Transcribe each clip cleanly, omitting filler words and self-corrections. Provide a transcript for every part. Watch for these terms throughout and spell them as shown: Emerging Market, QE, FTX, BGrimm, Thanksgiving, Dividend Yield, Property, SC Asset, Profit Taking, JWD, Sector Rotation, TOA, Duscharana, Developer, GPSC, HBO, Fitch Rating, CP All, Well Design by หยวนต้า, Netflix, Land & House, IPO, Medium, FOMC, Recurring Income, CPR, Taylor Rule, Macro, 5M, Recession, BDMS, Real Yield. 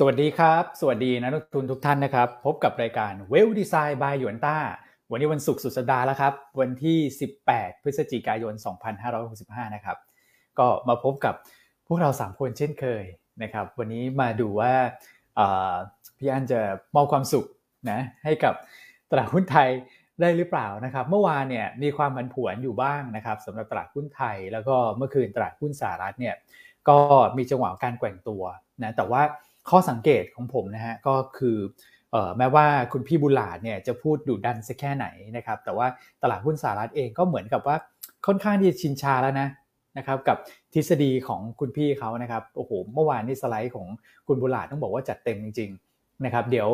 สวัสดีครับสวัสดีนักลงทุนทุกท่านนะครับพบกับรายการ Well Design by หยวนต้าวันนี้วันศุกร์สุดสัปดาห์แล้วครับวันที่18พฤศจิกายน2565นะครับก็มาพบกับพวกเรา3คนเช่นเคยนะครับวันนี้มาดูว่าพี่อั้นจะมอบความสุขนะให้กับตลาดหุ้นไทยได้หรือเปล่านะครับเมื่อวานเนี่ยมีความผันผวนอยู่บ้างนะครับสำหรับตลาดหุ้นไทยแล้วก็เมื่อคืนตลาดหุ้นสหรัฐเนี่ยก็มีจังหวะการแกว่งตัวนะแต่ว่าข้อสังเกตของผมนะฮะก็คือแม้ว่าคุณพี่บุญหลาดเนี่ยจะพูดดุดันสักแค่ไหนนะครับแต่ว่าตลาดหุ้นสหรัฐเองก็เหมือนกับว่าค่อนข้างที่จะชินชาแล้วนะครับกับทฤษฎีของคุณพี่เขานะครับโอ้โหเมื่อวานนี่สไลด์ของคุณบุญหลาดต้องบอกว่าจัดเต็มจริงๆนะครับเดี๋ยว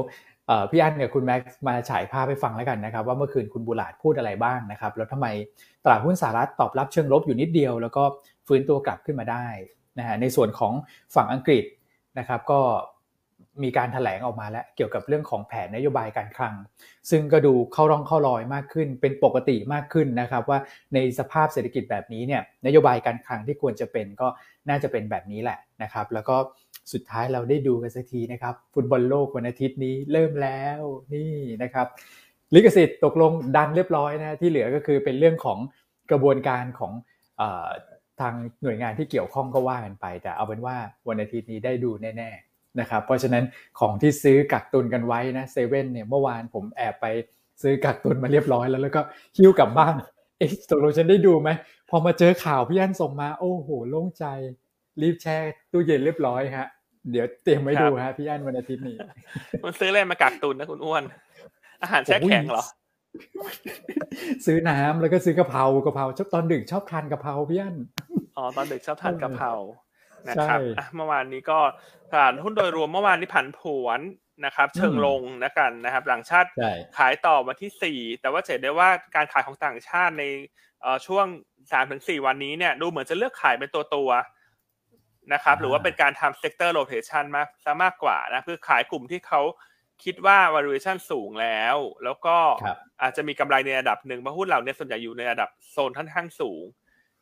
พี่อั้นกับคุณแม็กซ์มาฉายภาพให้ฟังแล้วกันนะครับว่าเมื่อคืนคุณบุญหลาดพูดอะไรบ้างนะครับแล้วทำไมตลาดหุ้นสหรัฐตอบรับเชิงลบอยู่นิดเดียวแล้วก็ฟื้นตัวกลับขึ้นมาได้นะฮะในส่วนของฝั่งอังกฤษนะครับก็มีการแถลงออกมาแล้วเกี่ยวกับเรื่องของแผนนโยบายการคลังซึ่งก็ดูเข้าร่องเข้ารอยมากขึ้นเป็นปกติมากขึ้นนะครับว่าในสภาพเศรษฐกิจแบบนี้เนี่ยนโยบายการคลังที่ควรจะเป็นก็น่าจะเป็นแบบนี้แหละนะครับแล้วก็สุดท้ายเราได้ดูกันสักทีนะครับฟุตบอลโลกวันอาทิตย์นี้เริ่มแล้วนี่นะครับลิขสิทธิ์ตกลงดันเรียบร้อยนะที่เหลือก็คือเป็นเรื่องของกระบวนการของทางหน่วยงานที่เกี่ยวข้องก็ว่ากันไปแต่เอาเป็นว่าวันอาทิตย์นี้ได้ดูแน่ๆนะครับเพราะฉะนั้นของที่ซื้อกักตุนกันไว้นะเซเว่นเนี่ยเมื่อวานผมแอบไปซื้อกักตุนมาเรียบร้อยแล้วก็หิ้วกลับบ้านเอ๊ะตกลงฉันได้ดูไหมพอมาเจอข่าวพี่อั้นส่งมาโอ้โหโล่งใจรีบแช่ตู้เย็นเรียบร้อยฮะเดี๋ยวเตรียมไว้ดูฮะพี่อั้นวันอาทิตย์นี้คุณซื้ออะไรมากักตุนนะคุณอ้วนอาหารแช่แข็งเหรอซื้อน้ำแล้วก็ซื้อกะเพรากะเพราชอบตอนดึกชอบทานกะเพราพี่อั้นอ๋อตอนดึกชอบทานกะเพรานะครับเมื่อวานนี้ก็ตลาดหุ้นโดยรวมเมื่อวานนี้ผันผวนนะครับเชิงลงนะกันนะครับต่างชาติขายต่อวันที่4แต่ว่าเห็นได้ว่าการขายของต่างชาติในช่วง 3-4 วันนี้เนี่ยดูเหมือนจะเลือกขายเป็นตัวๆนะครับหรือว่าเป็นการทำ Sector Rotation มากกว่านะเพื่อขายกลุ่มที่เขาคิดว่า valuation สูงแล้วก็อาจจะมีกำไรในระดับหนึ่งเพราะหุ้นเหล่านี้ส่วนใหญ่อยู่ในระดับโซนค่อนข้างสูง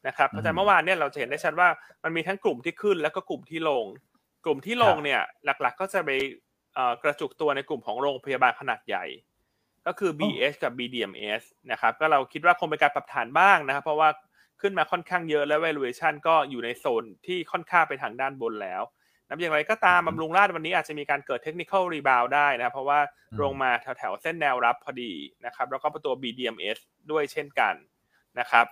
นะครับเพราะฉะนั้นเมื่อวานเนี่ยเราจะเห็นได้ชัดว่ามันมีทั้งกลุ่มที่ขึ้นแล้วก็กลุ่มที่ลงกลุ่มที่ลงเนี่ยหลักๆก็จะไปกระจุกตัวในกลุ่มของโรงพยาบาลขนาดใหญ่ก็คือ BH กับ BDMS นะครับก็เราคิดว่าคงเป็นการปรับฐานบ้างนะครับเพราะว่าขึ้นมาค่อนข้างเยอะและ valuation ก็อยู่ในโซนที่ค่อนข้างไปทางด้านบนแล้วอย่างไรก็ตามบำรุงราษฎร์วันนี้อาจจะมีการเกิด Technical Rebound ได้นะครับเพราะว่าลงมาแถวๆเส้นแนวรับพอดีนะครับแล้วก็ตัว BDMS ด้วยเช่นกันนะครับ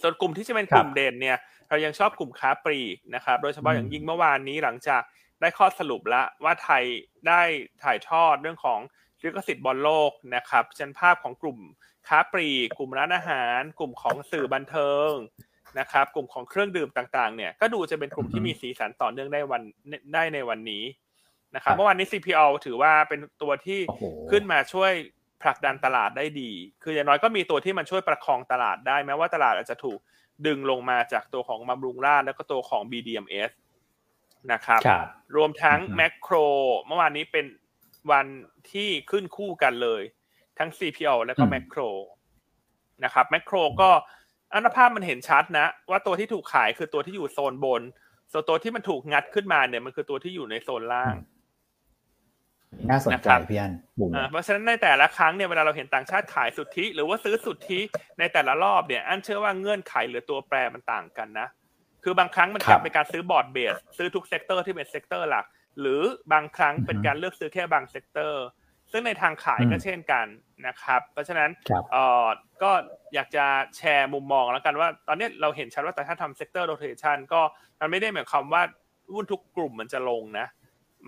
ส่วนกลุ่มที่จะเป็นกลุ่มเด่นเนี่ยเรายังชอบกลุ่มค้าปลีกนะครับโดยเฉพาะอย่างยิ่งเมื่อวานนี้หลังจากได้ข้อสรุปละว่าไทยได้ถ่ายทอดเรื่องของลิขสิทธิ์บอลโลกนะครับเช่นภาพของกลุ่มค้าปลีกกลุ่มร้านอาหารกลุ่มของสื่อบันเทิงนะครับกลุ่มของเครื่องดื่มต่างๆเนี่ยก็ดูจะเป็นกลุ่มที่มีสีสันต่อเนื่องได้ในวันนี้นะครับเมื่อวานนี้ CP All ถือว่าเป็นตัวที่ขึ้นมาช่วยผลักดันตลาดได้ดีคืออย่างน้อยก็มีตัวที่มันช่วยประคองตลาดได้แม้ว่าตลาดอาจจะถูกดึงลงมาจากตัวของบำรุงราษฎร์แล้วก็ตัวของ BDMS นะครับรวมทั้ง Macro เมื่อวานนี้เป็นวันที่ขึ้นคู่กันเลยทั้ง CP All แล้วก็ Macro นะครับ Macro ก็อันภาพมันเห็นชัดนะว่าตัวที่ถูกขายคือตัวที่อยู่โซนบนส่วนตัวที่มันถูกงัดขึ้นมาเนี่ยมันคือตัวที่อยู่ในโซนล่างน่าสนใจพี่อั้นเพราะฉะนั้นในแต่ละครั้งเนี่ยเวลาเราเห็นต่างชาติขายสุทธิหรือว่าซื้อสุทธิในแต่ละรอบเนี่ยอันเชื่อว่าเงื่อนไขหรือตัวแปรมันต่างกันนะคือบางครั้งมันเป็นการซื้อบอร์ดเบสซื้อทุกเซกเตอร์ที่เป็นเซกเตอร์หลักหรือบางครั้งเป็นการเลือกซื้อแค่บางเซกเตอร์ซึ่งในทางขายก็เช่นกันนะครับเพราะฉะนั้นก็อยากจะแชร์มุมมองแล้วกันว่าตอนนี้เราเห็นชัดว่าแต่ถ้าทำ sector rotation ก็มันไม่ได้หมายความว่าหุ้นทุกกลุ่มมันจะลงนะ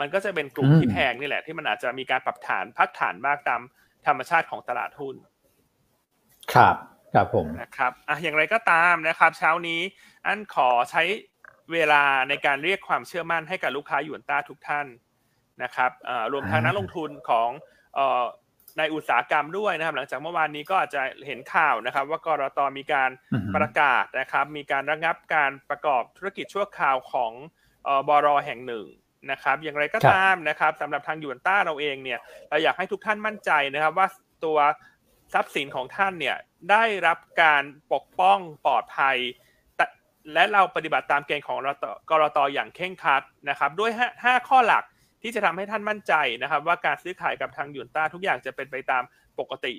มันก็จะเป็นกลุ่มที่แพงนี่แหละที่มันอาจจะมีการปรับฐานพักฐานมากตามธรรมชาติของตลาดหุ้นครับครับผมนะครับอย่างไรก็ตามนะครับเช้านี้อันขอใช้เวลาในการเรียกความเชื่อมั่นให้กับลูกค้าหยวนต้าทุกท่านนะครับรวมทั้งนักลงทุนของในอุตสาหกรรมด้วยนะครับหลังจากเมื่อวานนี้ก็อาจจะเห็นข่าวนะครับว่าก.ร.ต.มีการประกาศนะครับมีการระงับการประกอบธุรกิจชั่วคราวของบร.แห่งหนึ่งนะครับอย่างไรก็ตามนะครับสำหรับทางหยวนต้าเราเองเนี่ยเราอยากให้ทุกท่านมั่นใจนะครับว่าตัวทรัพย์สินของท่านเนี่ยได้รับการปกป้องปลอดภัยและเราปฏิบัติตามเกณฑ์ของก.ร.ต.อย่างเคร่งครัดนะครับด้วย5ข้อหลัก ที่จะทำให้ท่านมั่นใจนะครับว่าการซื้อขายกับทางหยวนต้าทุกอย่างจะเป็นไปตามปกติ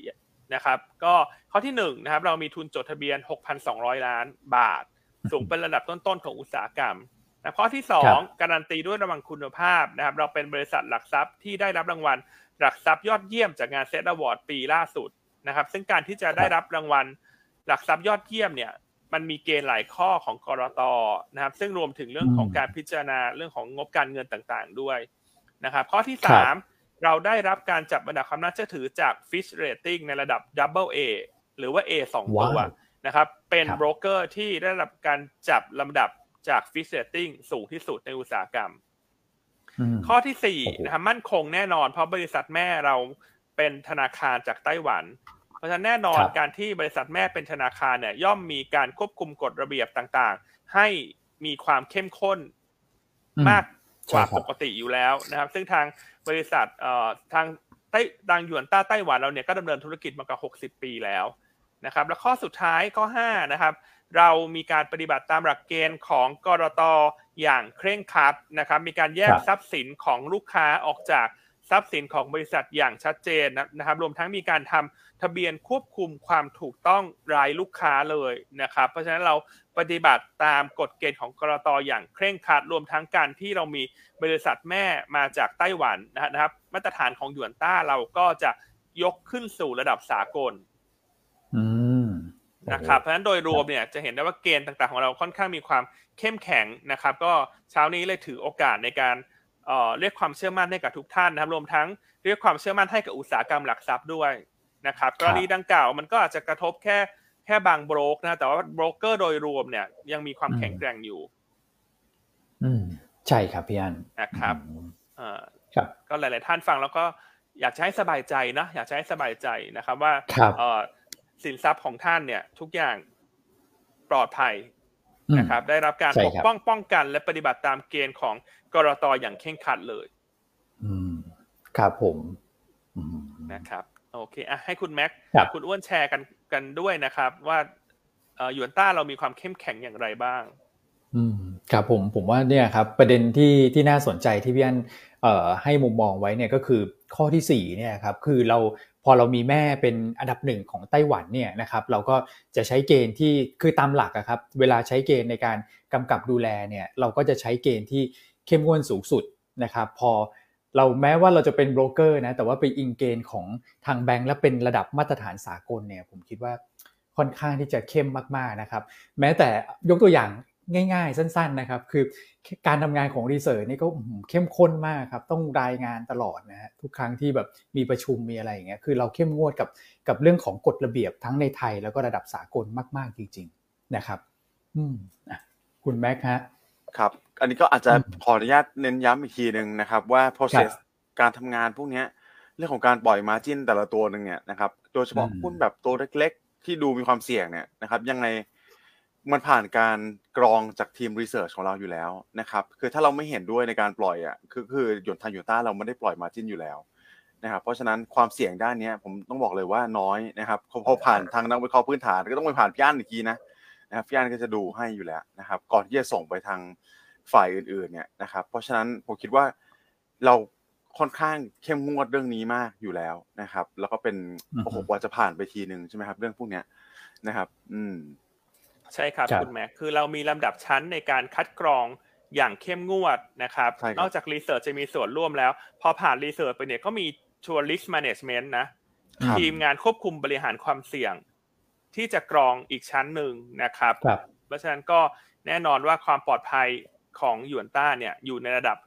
นะครับก็ข้อที่1นะครับเรามีทุนจดทะเบียน 6,200 ล้านบาทสูงเป็นระดับต้นๆของอุตสาหกรรมนะข้อที่2การันตีด้วยรางวัลคุณภาพนะครับเราเป็นบริษัทหลักทรัพย์ที่ได้รับรางวัลหลักทรัพย์ยอดเยี่ยมจากงาน Set Award ปีล่าสุดนะครับซึ่งการที่จะได้รับรางวัลหลักทรัพย์ยอดเยี่ยมเนี่ยมันมีเกณฑ์หลายข้อของกรต.นะครับซึ่งรวมถึงเรื่องของการพิจารณาเรื่องของงบการเงินต่างๆด้วยนะครับข้อที่3เราได้รับการจับอันดับความน่าเชื่อถือจาก Fitch Rating ในระดับ AA หรือว่า A 2 ตัวนะครับเป็นโบรกเกอร์ที่ได้รับการจับลำดับจาก Fitch Rating สูงที่สุดในอุตสาหกรรมข้อที่4นะครับมั่นคงแน่นอนเพราะบริษัทแม่เราเป็นธนาคารจากไต้หวันเพราะฉะนั้นแน่นอนการที่บริษัทแม่เป็นธนาคารเนี่ยย่อมมีการควบคุมกฎระเบียบต่างๆให้มีความเข้มข้นมากกว่าปกติอยู่แล้วนะครับซึ่งทางบริษัททางหยวนต้าไต้หวันเราเนี่ยก็ดำเนินธุรกิจมากว่า60 ปีแล้วนะครับและข้อสุดท้ายข้อ5นะครับเรามีการปฏิบัติตามหลักเกณฑ์ของกรต.อย่างเคร่งครัดนะครับมีการแยกทรัพย์สินของลูกค้าออกจากทรัพย์สินของบริษัทอย่างชัดเจนนะครับรวมทั้งมีการทำทะเบียนควบคุมความถูกต้องรายลูกค้าเลยนะครับเพราะฉะนั้นเราปฏิบัติตามกฎเกณฑ์ของกรต.อย่างเคร่งครัดรวมทั้งการที่เรามีบริษัทแม่มาจากไต้หวันนะครับมาตรฐานของหยวนต้าเราก็จะยกขึ้นสู่ระดับสากลนะครับเพราะฉะนั้นโดยรวมเนี่ยจะเห็นได้ว่าเกณฑ์ต่างๆของเราค่อนข้างมีความเข้มแข็งนะครับก็เช้านี้เลยถือโอกาสในการเรียกความเชื่อมั่นให้กับทุกท่านนะครับรวมทั้งเรียกความเชื่อมั่นให้กับอุตสาหกรรมหลักทรัพย์ด้วยนะครับกรณีดังกล่าวมันก็อาจจะกระทบแค่บางโบรกนะแต่ว่าโบรกเกอร์โดยรวมเนี่ยยังมีความแข็งแกร่งอยู่ใช่ครับพี่อันนะครับก็หลายๆท่านฟังแล้วก็อยากให้สบายใจนะอยากให้สบายใจนะครับว่าสินทรัพย์ของท่านเนี่ยทุกอย่างปลอดภัยนะครับได้รับการปกป้องป้องกันและปฏิบัติตามเกณฑ์ของกรต.อย่างเคร่งครัดเลยครับผมนะครับโอเคอ่ะให้คุณแม็กคุณอ้วนแชร์กันด้วยนะครับว่าหยวนต้าเรามีความเข้มแข็งอย่างไรบ้างครับผมว่าเนี่ยครับประเด็นที่น่าสนใจที่พี่อันให้มุมมองไว้เนี่ยก็คือข้อที่4เนี่ยครับคือเราพอเรามีแม่เป็นอันดับหนึ่งของไต้หวันเนี่ยนะครับเราก็จะใช้เกณฑ์ที่คือตามหลักอะครับเวลาใช้เกณฑ์ในการกำกับดูแลเนี่ยเราก็จะใช้เกณฑ์ที่เข้มงวดสูงสุดนะครับพอเราแม้ว่าเราจะเป็นโบรกเกอร์นะแต่ว่าไปอิงเกณฑ์ของทางแบงก์และเป็นระดับมาตรฐานสากลเนี่ยผมคิดว่าค่อนข้างที่จะเข้มมากๆนะครับแม้แต่ยกตัวอย่างง่ายๆสั้นๆนะครับคือการทำงานของรีเสิร์ชนี่ก็เข้มข้นมากครับต้องรายงานตลอดนะฮะทุกครั้งที่แบบมีประชุมมีอะไรอย่างเงี้ยคือเราเข้มงวดกับเรื่องของกฎระเบียบทั้งในไทยแล้วก็ระดับสากลมากๆจริงๆนะครับคุณแม็กฮะครับอันนี้ก็อาจจะขออนุญาตเน้นย้ำอีกทีนึงนะครับว่า process การทำงานพวกนี้เรื่องของการปล่อย margin แต่ละตัวนึงเนี่ยนะครับโดยเฉพาะหุ้นแบบตัวเล็กๆที่ดูมีความเสี่ยงเนี่ยนะครับยังไงมันผ่านการกรองจากทีมรีเสิร์ชของเราอยู่แล้วนะครับคือถ้าเราไม่เห็นด้วยในการปล่อยอ่ะคือหยวนทางหยวนต้าเราไม่ได้ปล่อยมาร์จิ้นอยู่แล้วนะครับเพราะฉะนั้นความเสี่ยงด้านนี้ผมต้องบอกเลยว่าน้อยนะครับพอผ่านทางนักวิเคราะห์พื้นฐานก็ต้องไปผ่านพี่อั้นอีกทีนะครับพี่อั้นก็จะดูให้อยู่แล้วนะครับก่อนที่จะส่งไปทางฝ่ายอื่นๆเนี่ยนะครับเพราะฉะนั้นผมคิดว่าเราค่อนข้างเข้มงวดเรื่องนี้มากอยู่แล้วนะครับแล้วก็เป็นโอ้โหกว่าจะผ่านไปทีนึงใช่ไหมครับเรื่องพวกเนี้ยนะครับใช่ครับคุณแม็กคือเรามีลำดับชั้นในการคัดกรองอย่างเข้มงวดนะครับนอกจากรีเสิร์ชจะมีส่วนร่วมแล้วพอผ่านรีเสิร์ชไปเนี่ยก็มีชัวร์ลิสต์แมเนจเมนต์นะทีมงานควบคุมบริหารความเสี่ยงที่จะกรองอีกชั้นหนึ่งนะครับเพราะฉะนั้นก็แน่นอนว่าความปลอดภัยของหยวนต้าเนี่ยอยู่ในระดับ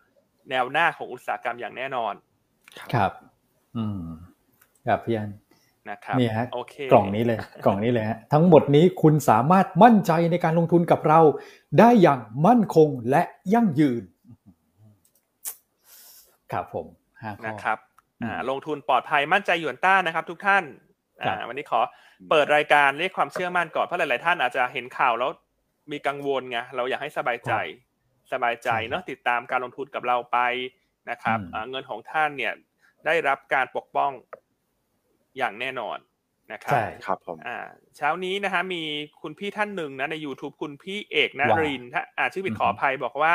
แนวหน้าของอุตสาหกรรมอย่างแน่นอนครับครับพี่อันนะครับนี่ฮะ okay. กล่องนี้เลยฮะทั้งหมดนี้คุณสามารถมั่นใจในการลงทุนกับเราได้อย่างมั่นคงและยั่งยืนครับผมนะครับลงทุนปลอดภัยมั่นใจหยวนต้านะครับทุกท่านวันนี้ขอเปิดรายการเรียกความเชื่อมั่นก่อนเพราะหลายๆท่านอาจจะเห็นข่าวแล้วมีกังวลไงเราอยากให้สบายใจเนาะติดตามการลงทุนกับเราไปนะครับเงินของท่านเนี่ยได้รับการปกป้องอย่างแน่นอนนะครับใช่ครับผมเช้านี้นะฮะมีคุณพี่ท่านหนึ่งนะใน YouTube คุณพี่เอกนรินทร์ถ้าชื่อผิดขออภัยบอกว่า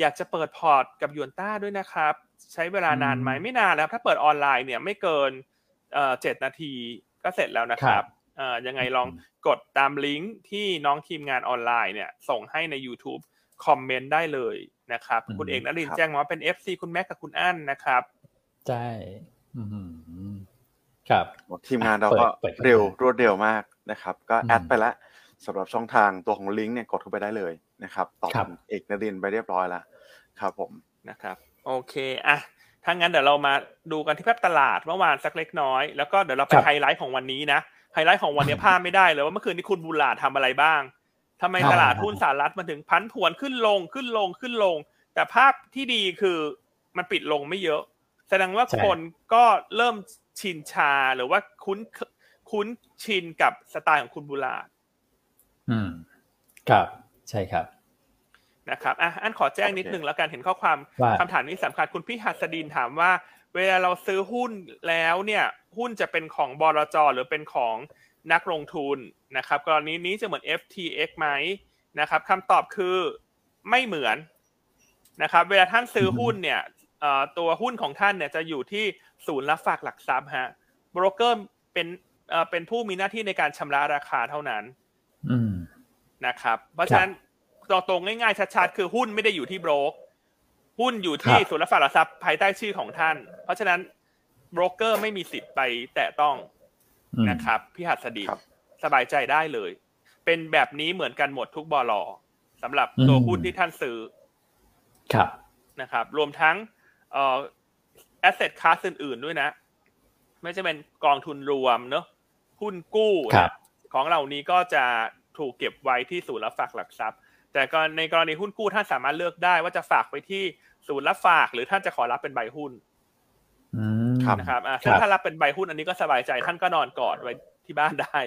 อยากจะเปิดพอร์ตกับหยวนต้าด้วยนะครับ ใช้เวลานานไหมไม่นานแล้วถ้าเปิดออนไลน์เนี่ยไม่เกิน7 นาทีก็เสร็จแล้วนะครับยังไงลองกดตามลิงก์ที่น้องทีมงานออนไลน์เนี่ยส่งให้ใน YouTube คอมเมนต์ได้เลยนะครับคุณเอกนรินทร์แจ้งมาว่าเป็น FC คุณแม็กกับคุณอั้นนะครับใช่ครับทีมงานเราก็เร็วรวดเร็วมากนะครับก็แอดไปแล้วสำหรับช่องทางตัวของลิงก์เนี่ยกดเข้าไปได้เลยนะครับตอบเอกนรินทร์ไปเรียบร้อยแล้วครับผมนะครับโอเคอ่ะถ้างั้นเดี๋ยวเรามาดูกันที่ภาพตลาดเมื่อวานสักเล็กน้อยแล้วก็เดี๋ยวเราไปไฮไลท์ของวันนี้นะไฮไลท์ของวันนี้พลาดไม่ได้เลยว่าเมื่อคืนนี้คุณบุลาดทำอะไรบ้างทำไมตลาดหุ้นสหรัฐมันถึงผันผวนขึ้นลงแต่ภาพที่ดีคือมันปิดลงไม่เยอะแสดงว่าคนก็เริ่มชินชาหรือว่าคุ้นชินกับสไตล์ของคุณบุลาดครับใช่ครับนะครับอ่ะอันขอแจ้งนิดนึงแล้วกันเห็นข้อความคำถามนี้สำคัญคุณพี่หัสดินถามว่าเวลาเราซื้อหุ้นแล้วเนี่ยหุ้นจะเป็นของบลจ.หรือเป็นของนักลงทุนนะครับกรณีนี้จะเหมือน FTX ไหมนะครับคำตอบคือไม่เหมือนนะครับเวลาท่านซื้อหุ้นเนี่ยตัวหุ้นของท่านเนี่ยจะอยู่ที่ศูนย์รับฝากหลักทรัพย์ฮะโบรกเกอร์เป็นผู้มีหน้าที่ในการชำระราคาเท่านั้นนะครับเพราะฉะนั้นตรงง่ายๆชัดๆคือหุ้นไม่ได้อยู่ที่โบรกหุ้นอยู่ที่ศูนย์รับฝากหลักทรัพย์ภายใต้ชื่อของท่านเพราะฉะนั้นโบรกเกอร์ไม่มีสิทธิ์ไปแตะต้องนะครับพี่หัสดินสบายใจได้เลยเป็นแบบนี้เหมือนกันหมดทุกบลสำหรับตัวหุ้นที่ท่านซื้อครับนะครับรวมทั้งasset class อื่นๆด้วยนะไม่ใช่เป็นกองทุนรวมเนอะหุ้นกู้ของเหล่านี้ก็จะถูกเก็บไว้ที่ศูนย์รับฝากหลักทรัพย์แต่ในกรณีหุ้นกู้ท่านสามารถเลือกได้ว่าจะฝากไปที่ศูนย์รับฝากหรือท่านจะขอรับเป็นใบหุ้นนะครับซึ่งถ้ารับเป็นใบหุ้นอันนี้ก็สบายใจท่านก็นอนกอดไว้ที่บ้านได้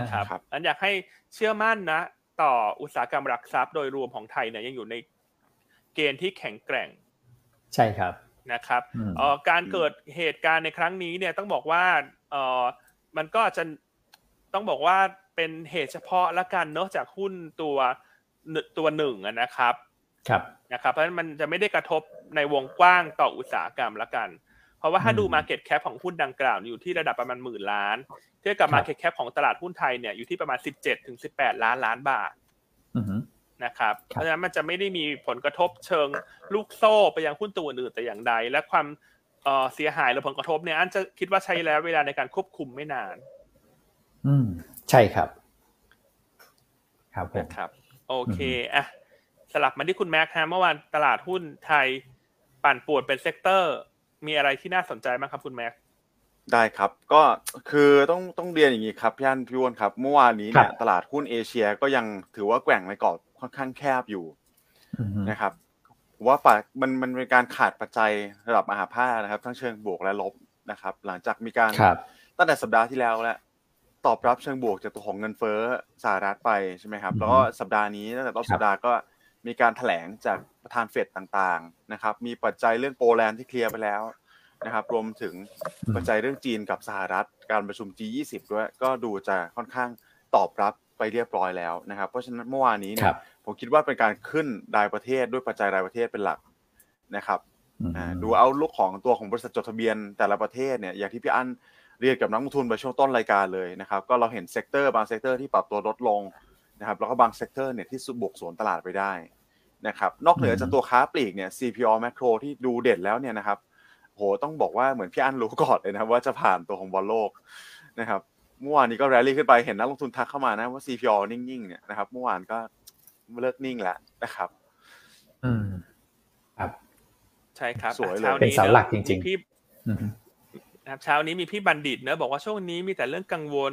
นะครับอันอยากให้เชื่อมั่นนะต่ออุตสาหกรรมหลักทรัพย์โดยรวมของไทยเนี่ยยังอยู่ในเกณฑ์ที่แข็งแกร่งใช่ครับนะครับการเกิดเหตุการณ์ในครั้งนี้เนี่ยต้องบอกว่ามันก็จะต้องบอกว่าเป็นเหตุเฉพาะละกันเนาะจากหุ้นตัวหนึ่งนะครับนะครับเพราะฉะนั้นมันจะไม่ได้กระทบในวงกว้างต่ออุตสาหกรรมละกันเพราะว่าถ้าดู market cap ของหุ้นดังกล่าวอยู่ที่ระดับประมาณ10,000 ล้านเทียบกับ market cap ของตลาดหุ้นไทยเนี่ยอยู่ที่ประมาณ 17-18 ล้านบาทนะครับเพราะฉะนั้นมันจะไม่ได้มีผลกระทบเชิงลูกโซ่ไปยังหุ้นตัวอื่นแต่อย่างใดและความเสียหายหรือผลกระทบเนี่ยอันจะคิดว่าใช้แล้วเวลาในการควบคุมไม่นานใช่ครับครับโอเคอ่ะสลับมาที่คุณแม็กฮะเมื่อวานตลาดหุ้นไทยปั่นป่วนเป็นเซกเตอร์มีอะไรที่น่าสนใจบ้างครับคุณแม็กได้ครับก็คือต้องเรียนอย่างนี้ครับพี่อั้นพี่อ้วนครับเมื่อวานนี้เนี่ยตลาดหุ้นเอเชียก็ยังถือว่าแกว่งในกรอบค่อนข้างแคบอยู่นะครับว่ามันเป็นการขาดปัจจัยระดับมหาภาคนะครับทั้งเชิงบวกและลบนะครับหลังจากมีการตั้งแต่สัปดาห์ที่แล้วและตอบรับเชิงบวกจากตัวของเงินเฟ้อสหรัฐไปใช่ไหมครับแล้วก็สัปดาห์นี้ตั้งแต่ต้นสัปดาห์ก็มีการแถลงจากประธานเฟดต่างๆนะครับมีปัจจัยเรื่องโปแลนด์ที่เคลียร์ไปแล้วนะครับรวมถึงปัจจัยเรื่องจีนกับสหรัฐการประชุม G20 ด้วยก็ดูจะค่อนข้างตอบรับไปเรียบร้อยแล้วนะครับเพราะฉะนั้นเมื่อวานนี้เนี่ยผมคิดว่าเป็นการขึ้นรายประเทศด้วยปัจจัยรายประเทศเป็นหลักนะครับดูเอาลุกของตัวของบริษัทจดทะเบียนแต่ละประเทศเนี่ยอย่างที่พี่อั้นเรียกกับนักลงทุนไปช่วงต้นรายการเลยนะครับก็เราเห็นเซกเตอร์บางเซกเตอร์ที่ปรับตัวลดลงนะครับแล้วก็บางเซกเตอร์เนี่ยที่บวกสวนตลาดไปได้นะครับนอกเหนือจากตัวค้าปลีกเนี่ย CPR Macro ที่ดูเด่นแล้วเนี่ยนะครับโหต้องบอกว่าเหมือนพี่อั้นรู้ก่อนเลยนะว่าจะผ่านตัวของบอลโลกนะครับเมื่อวานนี้ก็แรลลี่ขึ้นไปเห็นนักลงทุนทักเข้ามานะว่า CPO นิ่งๆเนี่ยนะครับเมื่อวานก็เลิกนิ่งแล้วนะครับครับใช่ครับเป็นเสาหลักจริงๆพี่นะครับเช้านี้มีพี่บัณฑิตเนอะบอกว่าช่วงนี้มีแต่เรื่องกังวล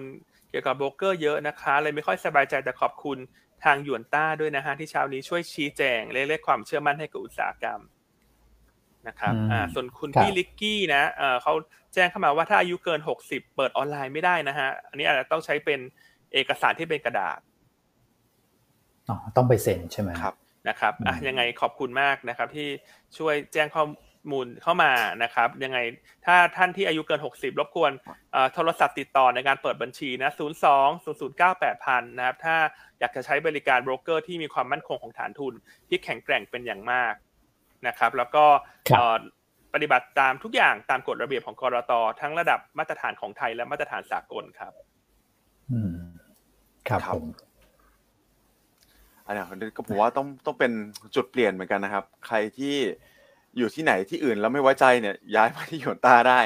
เกี่ยวกับโบรกเกอร์เยอะนะคะเลยไม่ค่อยสบายใจแต่ขอบคุณทางหยวนต้าด้วยนะฮะที่เช้านี้ช่วยชี้แจงเรื่องความเชื่อมั่นให้กับอุตสาหกรรมนะครับส่วนคุณพี่ลิกกี้นะเขาแจ้งเข้ามาว่าถ้าอายุเกิน60เปิดออนไลน์ไม่ได้นะฮะอันนี้อาจจะต้องใช้เป็นเอกสารที่เป็นกระดาษต้องไปเซ็นใช่ไหมครับนะครับยังไงขอบคุณมากนะครับที่ช่วยแจ้งข้อมูลเข้ามานะครับยังไงถ้าท่านที่อายุเกิน60รบกวนโทรศัพท์ติดต่อในการเปิดบัญชีนะ02-009-8000นะครับถ้าอยากจะใช้บริการโบรกเกอร์ที่มีความมั่นคงของฐานทุนที่แข็งแกร่งเป็นอย่างมากนะครับแล้วก็ ปฏิบัติตามทุกอย่างตามกฎระเบียบของก.ร.ต.ทั้งระดับมาตรฐานของไทยและมาตรฐานสากลครับครับผมอันนี้ก็ผมว่าต้องเป็นจุดเปลี่ยนเหมือนกันนะครับใครที่อยู่ที่ไหนที่อื่นแล้วไม่ไว้ใจเนี่ยย้ายมาที่หยวนต้าได้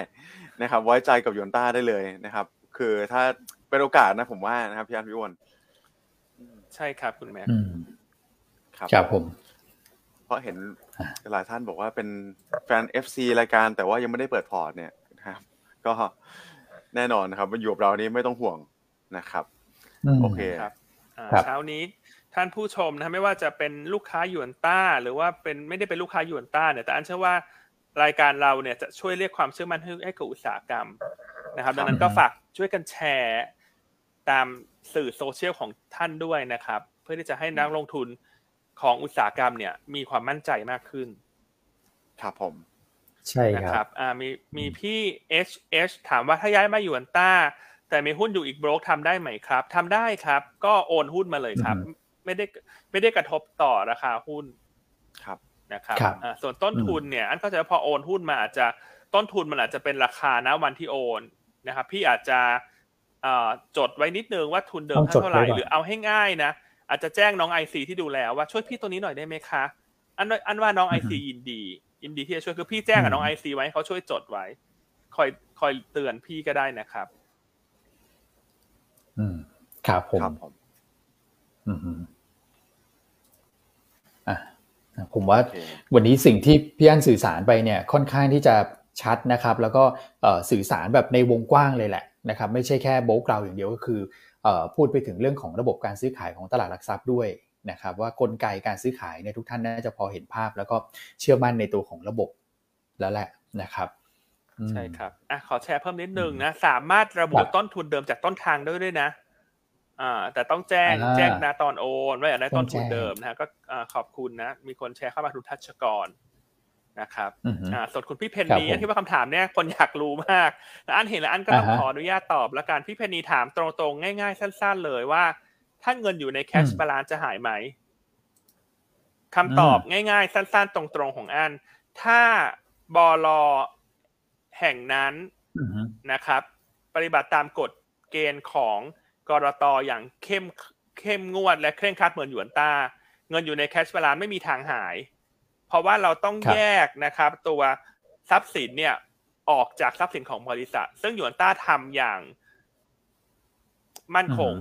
นะครับไว้ใจกับหยวนต้าได้เลยนะครับคือถ้าเป็นโอกาสนะผมว่านะครับพี่อันพี่วอนใช่ครับคุณแม่ครับครับผมเพราะเห็นหลายท่านบอกว่าเป็นแฟน FC รายการแต่ว่ายังไม่ได้เปิดพอร์ตเนี่ยนะครับก็แน่นอนนะครับอยู่กับเรานี้ไม่ต้องห่วงนะครับโอเคครับเช้านี้ท่านผู้ชมนะไม่ว่าจะเป็นลูกค้าหยวนต้าหรือว่าเป็นไม่ได้เป็นลูกค้าหยวนต้าเนี่ยแต่อันเชื่อว่ารายการเราเนี่ยจะช่วยเรียกความเชื่อมั่นให้กับอุตสาหกรรมนะครับดังนั้นก็ฝากช่วยกันแชร์ตามสื่อโซเชียลของท่านด้วยนะครับเพื่อที่จะให้นักลงทุนของอุตสาหกรรมเนี่ยมีความมั่นใจมากขึ้นครับผมใช่ครับมีพี่ HH ถามว่าถ้าย้ายมาหยวนต้าแต่มีหุ้นอยู่อีกโบรกทำได้ไหมครับทำได้ครับก็โอนหุ้นมาเลยครับไม่ได้กระทบต่อราคาหุ้นครับนะครับส่วนต้นทุนเนี่ยอันเข้าใจว่าพอโอนหุ้นมาอาจจะต้นทุนมันอาจจะเป็นราคาณวันที่โอนนะครับพี่อาจจะจดไว้นิดนึงว่าทุนเดิมเท่าไหร่หรือเอาให้ง่ายนะอาจจะแจ้งน้อง IC ที่ดูแลว่าช่วยพี่ตัวนี้หน่อยได้ไหมคะอันว่าน้อง IC ยินดีที่จะช่วยคือพี่แจ้งกับน้อง IC ไว้เขาช่วยจดไว้คอยเตือนพี่ก็ได้นะครับครับผมผมว่าวันนี้สิ่งที่พี่อั้นสื่อสารไปเนี่ยค่อนข้างที่จะชัดนะครับแล้วก็สื่อสารแบบในวงกว้างเลยแหละนะครับไม่ใช่แค่โบรกเราอย่างเดียวก็คือพูดไปถึงเรื่องของระบบการซื้อขายของตลาดหลักทรัพย์ด้วยนะครับว่ากลไกการซื้อขายเนี่ยทุกท่านน่าจะพอเห็นภาพแล้วก็เชื่อมั่นในตัวของระบบแล้วแหละนะครับใช่ครับขอแชร์เพิ่มนิดนึงนะสามารถระบุต้นทุนเดิมจากต้นทางด้วยนะแต่ต้องแจ้งนะตอนโอนว่าอยากได้ต้นทุนเดิมนะก็ขอบคุณนะมีคนแชร์เข้ามาทุนทัชกรนะครับส่วนคุณพี่เพนนีที่ว่าคำถามเนี่ยคนอยากรู้มากแล้วอันเห็นแล้วอันก็ต้องขออนุญาตตอบละกันพี่เพนนีถามตรงๆง่ายๆสั้นๆเลยว่าถ้าเงินอยู่ในแคชบาลานซ์จะหายไหมคำตอบง่ายๆสั้นๆตรงๆของอันถ้าบล.แห่งนั้นนะครับปฏิบัติตามกฎเกณฑ์ของก.ร.ต.อย่างเข้มงวดและเคร่งครัดเหมือนหยวนต้าเงินอยู่ในแคชบาลานซ์ไม่มีทางหายเพราะว่าเราต้องแยกนะครับตัวทรัพย์สินเนี่ยออกจากทรัพย์สินของบริษัทซึ่งหยวนต้าทำอย่างมั่นคง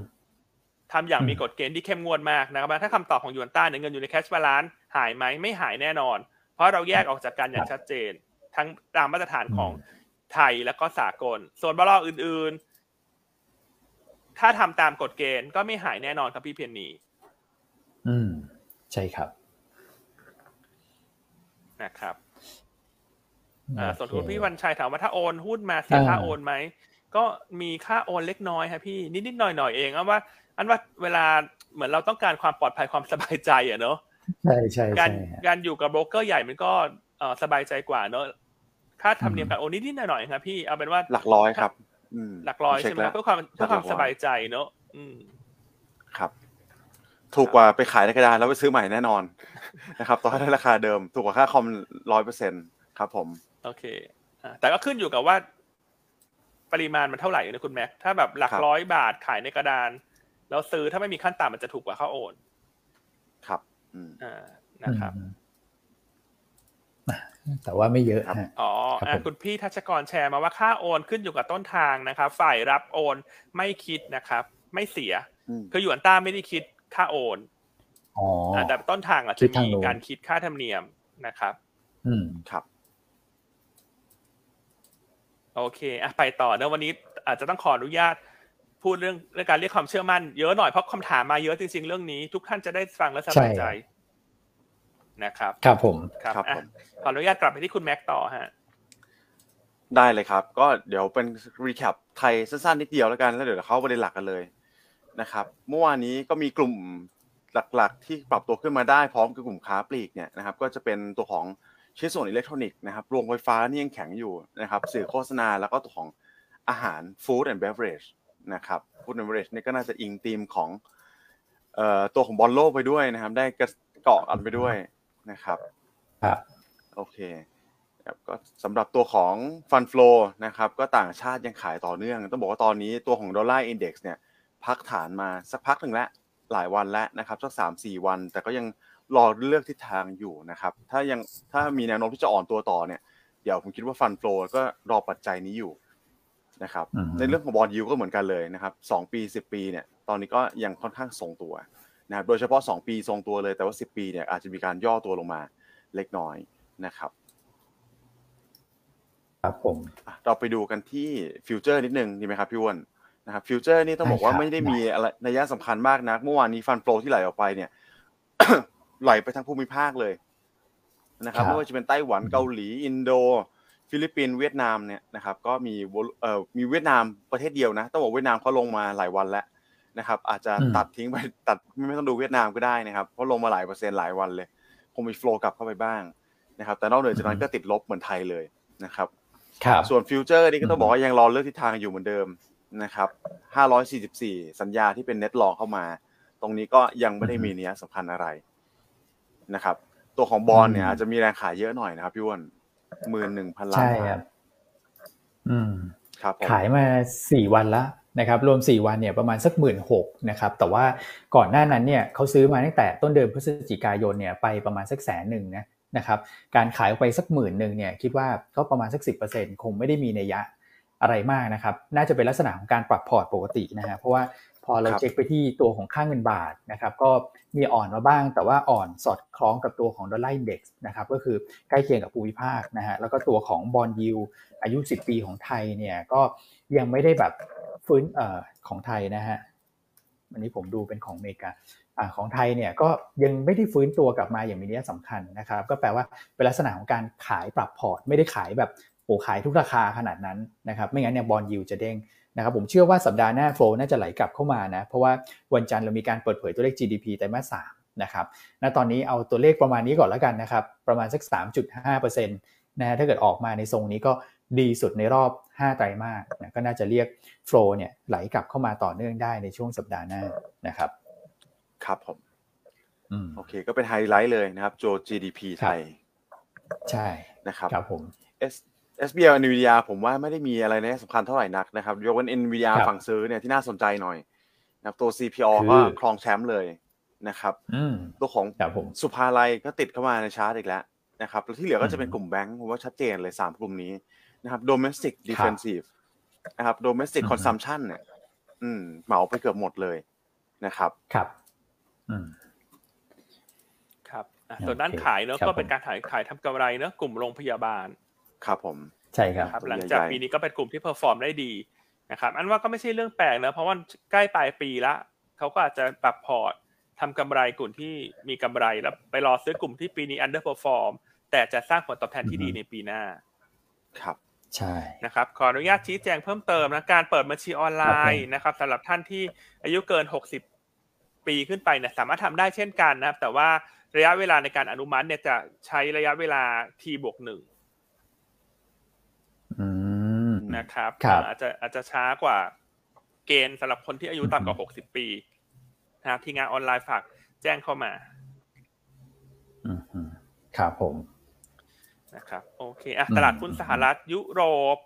ทำอย่างมีกฎเกณฑ์ที่เข้มงวดมากนะครับถ้าคำตอบของหยวนต้าเนี่ยเงินอยู่ในแคชบาลานซ์หายไหมไม่หายแน่นอนเพราะเราแยกออกจากกันอย่างชัดเจนทั้งตามมาตรฐานของไทยและก็สากลส่วนบล.อื่นๆถ้าทำตามกฎเกณฑ์ก็ไม่หายแน่นอนครับพี่เพียรนีใช่ครับนะครับส่วนคุณพี่วันชัยถามว่าถ้าโอนหุ้นมาเสียค่าโอนไหมก็มีค่าโอนเล็กน้อยครับพี่นิดๆหน่อยๆเองอันว่าเวลาเหมือนเราต้องการความปลอดภัยความสบายใจอ่ะเนาะใช่ๆการอยู่กับโบรกเกอร์ใหญ่มันก็สบายใจกว่าเนอะค่าธรรมเนียมการโอนนิดๆหน่อยๆครับพี่เอาเป็นว่าหลักร้อยครับหลักร้อยใช่ไหมเพื่อความสบายใจเนอะครับถูกกว่าไปขายในกระดานแล้วไปซื้อใหม่แน่นอนนะครับตอนได้ราคาเดิมถูกกว่าค่าคอม 100% ครับผมโอเคแต่ก็ขึ้นอยู่กับว่าปริมาณมันเท่าไหร่นะคุณแม็กถ้าแบบหลักร้อยบาทขายในกระดานแล้วซื้อถ้าไม่มีขั้นต่ำมันจะถูกกว่าค่าโอนครับนะครับแต่ว่าไม่เยอะคุณพี่ทัชกรแชร์มาว่าค่าโอนขึ้นอยู่กับต้นทางนะครับฝ่ายรับโอนไม่คิดนะครับไม่เสียคือหยวนต้าไม่ได้คิดค่าโอนแต่ต้นทางอาจจะมีการคิดค่าธรรมเนียมนะครับครับโอเคไปต่อนะวันนี้อาจจะต้องขออนุญาตพูดเรื่องการเรียกความเชื่อมั่นเยอะหน่อยเพราะคำถามมาเยอะจริงๆเรื่องนี้ทุกท่านจะได้ฟังและสบายใจนะครับครับผมครับขออนุญาตกลับไปที่คุณแม็กต่อฮะได้เลยครับก็เดี๋ยวเป็นรีแคปไทยสั้นๆนิดเดียวแล้วกันแล้วเดี๋ยวเข้าประเด็นหลักกันเลยนะครับเมื่อวานนี้ก็มีกลุ่มหลักๆที่ปรับตัวขึ้นมาได้พร้อมกับกลุ่มค้าปลีกเนี่ยนะครับก็จะเป็นตัวของชิ้นส่วนอิเล็กทรอนิกส์นะครับโรงไฟฟ้านี่ยังแข็งอยู่นะครับสื่อโฆษณาแล้วก็ตัวของอาหารฟู้ดแอนด์เบเวอเรจนะครับฟู้ดแอนด์เบเวอเรจนี่ก็น่าจะอิงธีมของตัวของบอลโลกไปด้วยนะครับได้เกาะกันไปด้วยนะครับครับโอเค ก็สำหรับตัวของฟันโฟลนะครับก็ต่างชาติยังขายต่อเนื่องต้องบอกว่าตอนนี้ตัวของดอลลาร์อินเด็กซ์เนี่ยพักฐานมาสักพักหนึ่งแล้วหลายวันแล้วนะครับสัก 3-4 วันแต่ก็ยังรอเลือกทิศทางอยู่นะครับถ้ามีแนวโน้มที่จะอ่อนตัวต่อเนี่ยเดี๋ยวผมคิดว่าฟันโฟลก็รอปัจจัยนี้อยู่นะครับในเรื่องของบอนด์ยิลด์ก็เหมือนกันเลยนะครับ2ปี10ปีเนี่ยตอนนี้ก็ยังค่อนข้างทรงตัวนะครับโดยเฉพาะ2ปีทรงตัวเลยแต่ว่า10ปีเนี่ยอาจจะมีการย่อตัวลงมาเล็กน้อยนะครับครับผมเราไปดูกันที่ฟิวเจอร์นิดนึงดีไหมครับพี่อ้วนนะครับฟิวเจอร์นี่ต้องบอกว่าไม่ได้มีอะไรนัยสำคัญมากนักเมื่อวานนี้ฟันโฟลว์ที่ไหลออกไปเนี่ย ไหลไปทั้งภูมิภาคเลยนะครับไม่ว่าจะเป็นไต้หวันเกาหลีอินโดฟิลิปปินส์เวียดนามเนี่ยนะครับก็มีเวียดนามประเทศเดียวนะต้องบอกเวียดนามเขาลงมาหลายวันแล้วนะครับอาจจะตัดทิ้งไปตัดไม่ต้องดูเวียดนามก็ได้นะครับเพราะลงมาหลายเปอร์เซ็นต์หลายวันเลยคงมีโฟลว์กลับเข้าไปบ้างนะครับแต่นอกเหนือจากนั้นก็ติดลบเหมือนไทยเลยนะครับส่วนฟิวเจอร์นี่ก็ต้องบอกว่ายังรอเลือกทิศทางอยู่เหมือนเดิมนะครับ544สัญญาที่เป็นเน็ตลองเข้ามาตรงนี้ก็ยังไม่ได้มีนัยสำคัญอะไรนะครับตัวของบอนด์เนี่ยอาจจะมีแรงขายเยอะหน่อยนะครับพี่อ้วน 11,000 ล้านใช่ครับครับขายมา4วันละนะครับรวม4วันเนี่ยประมาณสัก 16,000 นะครับแต่ว่าก่อนหน้านั้นเนี่ยเขาซื้อมาตั้งแต่ต้นเดือนพฤศจิกายนเนี่ยไปประมาณสัก 100,000 นะนะครับการขายออกไปสัก 10,000 เนี่ยคิดว่าก็ประมาณสัก 10% คงไม่ได้มีนัยยะอะไรมากนะครับน่าจะเป็นลักษณะของการปรับพอร์ตปกตินะฮะเพราะว่าพอเราเช็คไปที่ตัวของค่าเงินบาทนะครับก็มีอ่อนมาบ้างแต่ว่าอ่อนสอดคล้องกับตัวของดอลลาร์อินเด็กซ์นะครับก็คือใกล้เคียงกับภูมิภาคนะฮะแล้วก็ตัวของบอนด์ยิลด์อายุ10ปีของไทยเนี่ยก็ยังไม่ได้แบบฟื้นของไทยนะฮะอันนี้ผมดูเป็นของอเมริกาของไทยเนี่ยก็ยังไม่ได้ฟื้นตัวกลับมาอย่างมีนัยสำคัญนะครับก็แปลว่าเป็นลักษณะของการขายปรับพอร์ตไม่ได้ขายแบบโอ้ขายทุกราคาขนาดนั้นนะครับไม่งั้นเนี่ยบอนด์ยิลด์จะเด้งนะครับผมเชื่อว่าสัปดาห์หน้าโฟลว์น่าจะไหลกลับเข้ามานะเพราะว่าวันจันทร์เรามีการเปิดเผยตัวเลข GDP ไตรมาส 3นะครับณตอนนี้เอาตัวเลขประมาณนี้ก่อนแล้วกันนะครับประมาณสัก 3.5% นะถ้าเกิดออกมาในทรงนี้ก็ดีสุดในรอบ5ไตรมาสนะก็น่าจะเรียกโฟลว์เนี่ยไหลกลับเข้ามาต่อเนื่องได้ในช่วงสัปดาห์หน้านะครับครับผมโอเคก็เป็นไฮไลท์เลยนะครับโจ GDP ไทยใช่นะครับครับผม SBL Nvidia ผมว่าไม่ได้มีอะไรน่าสำคัญเท่าไหร่นักนะครับยกเว้น Nvidia ฝั่งซื้อเนี่ยที่น่าสนใจหน่อยนะครับตัว CPR ก็ครองแชมป์เลยนะครับตัวของสุภาลัยก็ติดเข้ามาในชาร์ตอีกแล้วนะครับแล้วที่เหลือก็จะเป็นกลุ่มแบงค์ผมว่าชัดเจนเลย3กลุ่มนี้นะครับ Domestic Defensive นะครับ Domestic Consumption เนี่ยเหมาไปเกือบหมดเลยนะครับครับครับส่วนด้านขายเนอะก็เป็นการขายทำกำไรเนอะกลุ่มโรงพยาบาลครับผมใช่ครับหลังจากปีนี้ก็เป็นกลุ่มที่เพอร์ฟอร์มได้ดีนะครับอันว่าก็ไม่ใช่เรื่องแปลกนะเพราะว่าใกล้ปลายปีละเขาก็อาจจะปรับพอร์ตทำกำไรกลุ่มที่มีกำไรแล้วไปรอซื้อกลุ่มที่ปีนี้อันเดอร์เพอร์ฟอร์มแต่จะสร้างผลตอบแทนที่ดีในปีหน้าครับใช่นะครับขออนุญาตชี้แจงเพิ่มเติมนะการเปิดบัญชีออนไลน์นะครับสำหรับท่านที่อายุเกิน60 ปีขึ้นไปเนี่ยสามารถทำได้เช่นกันนะครับแต่ว่าระยะเวลาในการอนุมัติเนี่ยจะใช้ระยะเวลา T+1นะครับอาจจะช้ากว่าเกณฑ์สำหรับคนที่อายุต่ำกว่า60ปีนะครับที่งานออนไลน์ฝากแจ้งเข้ามาครับผมนะครับโอเคอ่ะตลาดหุ้นสหรัฐยุโรป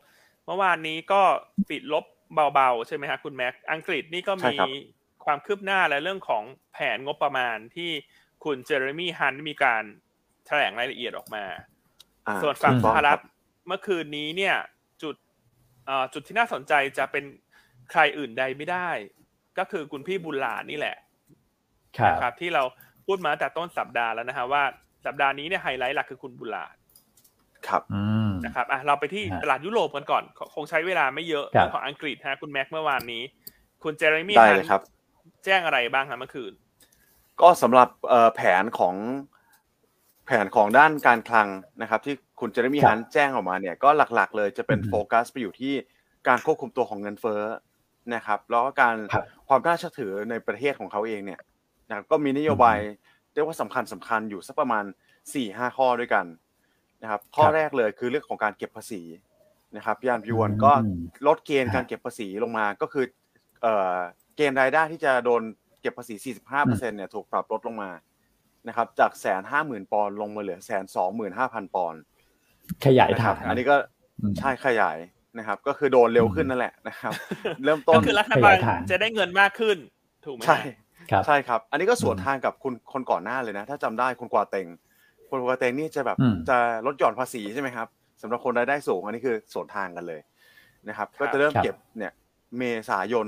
เมื่อวานนี้ก็ปิดลบเบาๆใช่ไหมฮะคุณแม็กอังกฤษนี่ก็มีความคืบหน้าและเรื่องของแผนงบประมาณที่คุณเจเรมี่ฮันต์มีการแถลงรายละเอียดออกมาส่วนฝั่งสหรัฐเมื่อคืนนี้เนี่ยจุดที่น่าสนใจจะเป็นใครอื่นใดไม่ได้ก็คือคุณพี่บุญหลานนี่แหละครับที่เราพูดมาตั้งแต่ต้นสัปดาห์แล้วนะฮะว่าสัปดาห์นี้เนี่ยไฮไลท์หลักคือคุณบุญหลานครับนะครับอ่ะเราไปที่ตลาดยุโรปกันก่อนคงใช้เวลาไม่เยอะของอังกฤษฮะคุณแม็กเมื่อวานนี้คุณเจเรมี่ฮันต์แจ้งอะไรบ้างครับเมื่อคืนก็สำหรับแผนของด้านการคลังนะครับที่คุณเจเรมี่ฮันต์แจ้งออกมาเนี่ยก็หลักๆเลยจะเป็นโฟกัสไปอยู่ที่การควบคุมตัวของเงินเฟ้อนะครับแล้วก็การความน่าเชื่อถือในประเทศของเขาเองเนี่ยนะครับก็มีนโยบายเรียกว่าสำคัญอยู่สักประมาณ 4-5 ข้อด้วยกันนะครับข้อแรกเลยคือเรื่องของการเก็บภาษีนะครับยานยนต์ก็ลดเกณฑ์การเก็บภาษีลงมาก็คือเกณฑ์รายได้ที่จะโดนเก็บภาษี 45% เนี่ยถูกปรับลดลงมานะครับจาก 150,000 ปอนด์ลงมาเหลือ 125,000 ปอนด์ ขยายฐานอันนี้ก็ใช่ขยายนะครับก็คือโดนเร็วขึ้นนั่นแหละนะครับเริ่มต้นคือรัฐบาลจะได้เงินมากขึ้นถูกไหมใช่ครับใช่ครับอันนี้ก็สวนทางกับคนก่อนหน้าเลยนะถ้าจำได้คุณกวาเต็งคนกวาเต็งนี่จะแบบจะลดหย่อนภาษีใช่ไหมครับสำหรับคนรายได้สูงอันนี้คือสวนทางกันเลยนะครับก็จะเริ่มเก็บเนี่ยเมษายน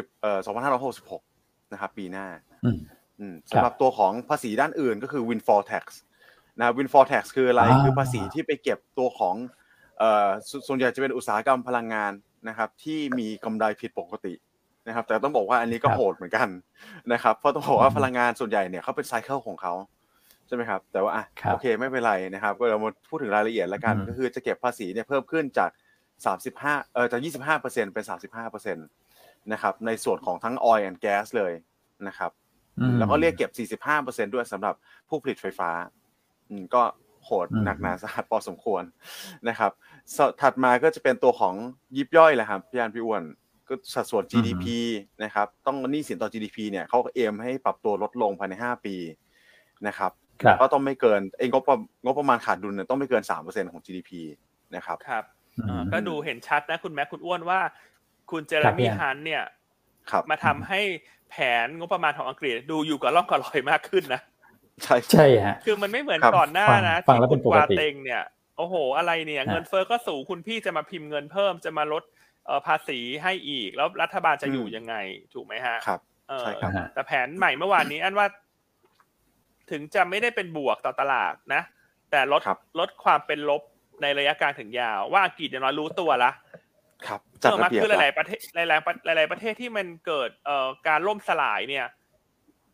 2566นะครับปีหน้าสำหรับตัวของภาษีด้านอื่นก็คือ windfall tax นะ windfall tax คืออะไรคือภาษีที่ไปเก็บตัวของส่วนใหญ่จะเป็นอุตสาหกรรมพลังงานนะครับที่มีกำไรผิดปกตินะครับแต่ต้องบอกว่าอันนี้ก็โหดเหมือนกันนะครับเพราะต้องบอกว่าพลังงานส่วนใหญ่เนี่ยเขาเป็นไซเคิลของเขาใช่ไหมครับแต่ว่าโอเคไม่เป็นไรนะครับก็เรามาพูดถึงรายละเอียดละกันก็คือจะเก็บภาษีเนี่ยเพิ่มขึ้นจาก25% เป็น 35% นะครับในส่วนของทั้ง oil and gas เลยนะครับแล้วก็เรียกเก็บ 45% ด้วยสำหรับผู้ผลิตไฟฟ้าก็โหดหนักหนาสาหัสพอสมควรนะครับถัดมาก็จะเป็นตัวของยิบย่อยแหละครับพี่อันพี่อ้วนก็สัดส่วน GDP นะครับต้องหนี้สินต่อ GDP เนี่ยเขาเอมให้ปรับตัวลดลงภายใน5ปีนะครับก็ต้องไม่เกินงบประมาณขาดดุลเนี่ยต้องไม่เกิน 3% ของ GDP นะครับครับก็ดูเห็นชัดนะคุณแม็กคุณอ้วนว่าคุณเจเรมี่ฮันเนี่ยมาทำให้แผนงบประมาณของอังกฤษดูอยู่กับร่องกับรอยมากขึ้นนะใช่ฮะคือมันไม่เหมือนก่อนหน้านะที่คุณกวาเต็งเนี่ยโอ้โหอะไรเนี่ยเงินเฟ้อก็สูงคุณพี่จะมาพิมพ์เงินเพิ่มจะมาลดภาษีให้อีกแล้วรัฐบาลจะอยู่ยังไงถูกไหมฮะครับใช่ครับแต่แผนใหม่เมื่อวานนี้อันว่าถึงจะไม่ได้เป็นบวกต่อตลาดนะแต่ลดความเป็นลบในระยะกลางถึงยาวว่าอังกฤษอย่างน้อยรู้ตัวละครับจัดระเบียบคือหลายประเทศที่มันเกิดการล่มสลายเนี่ย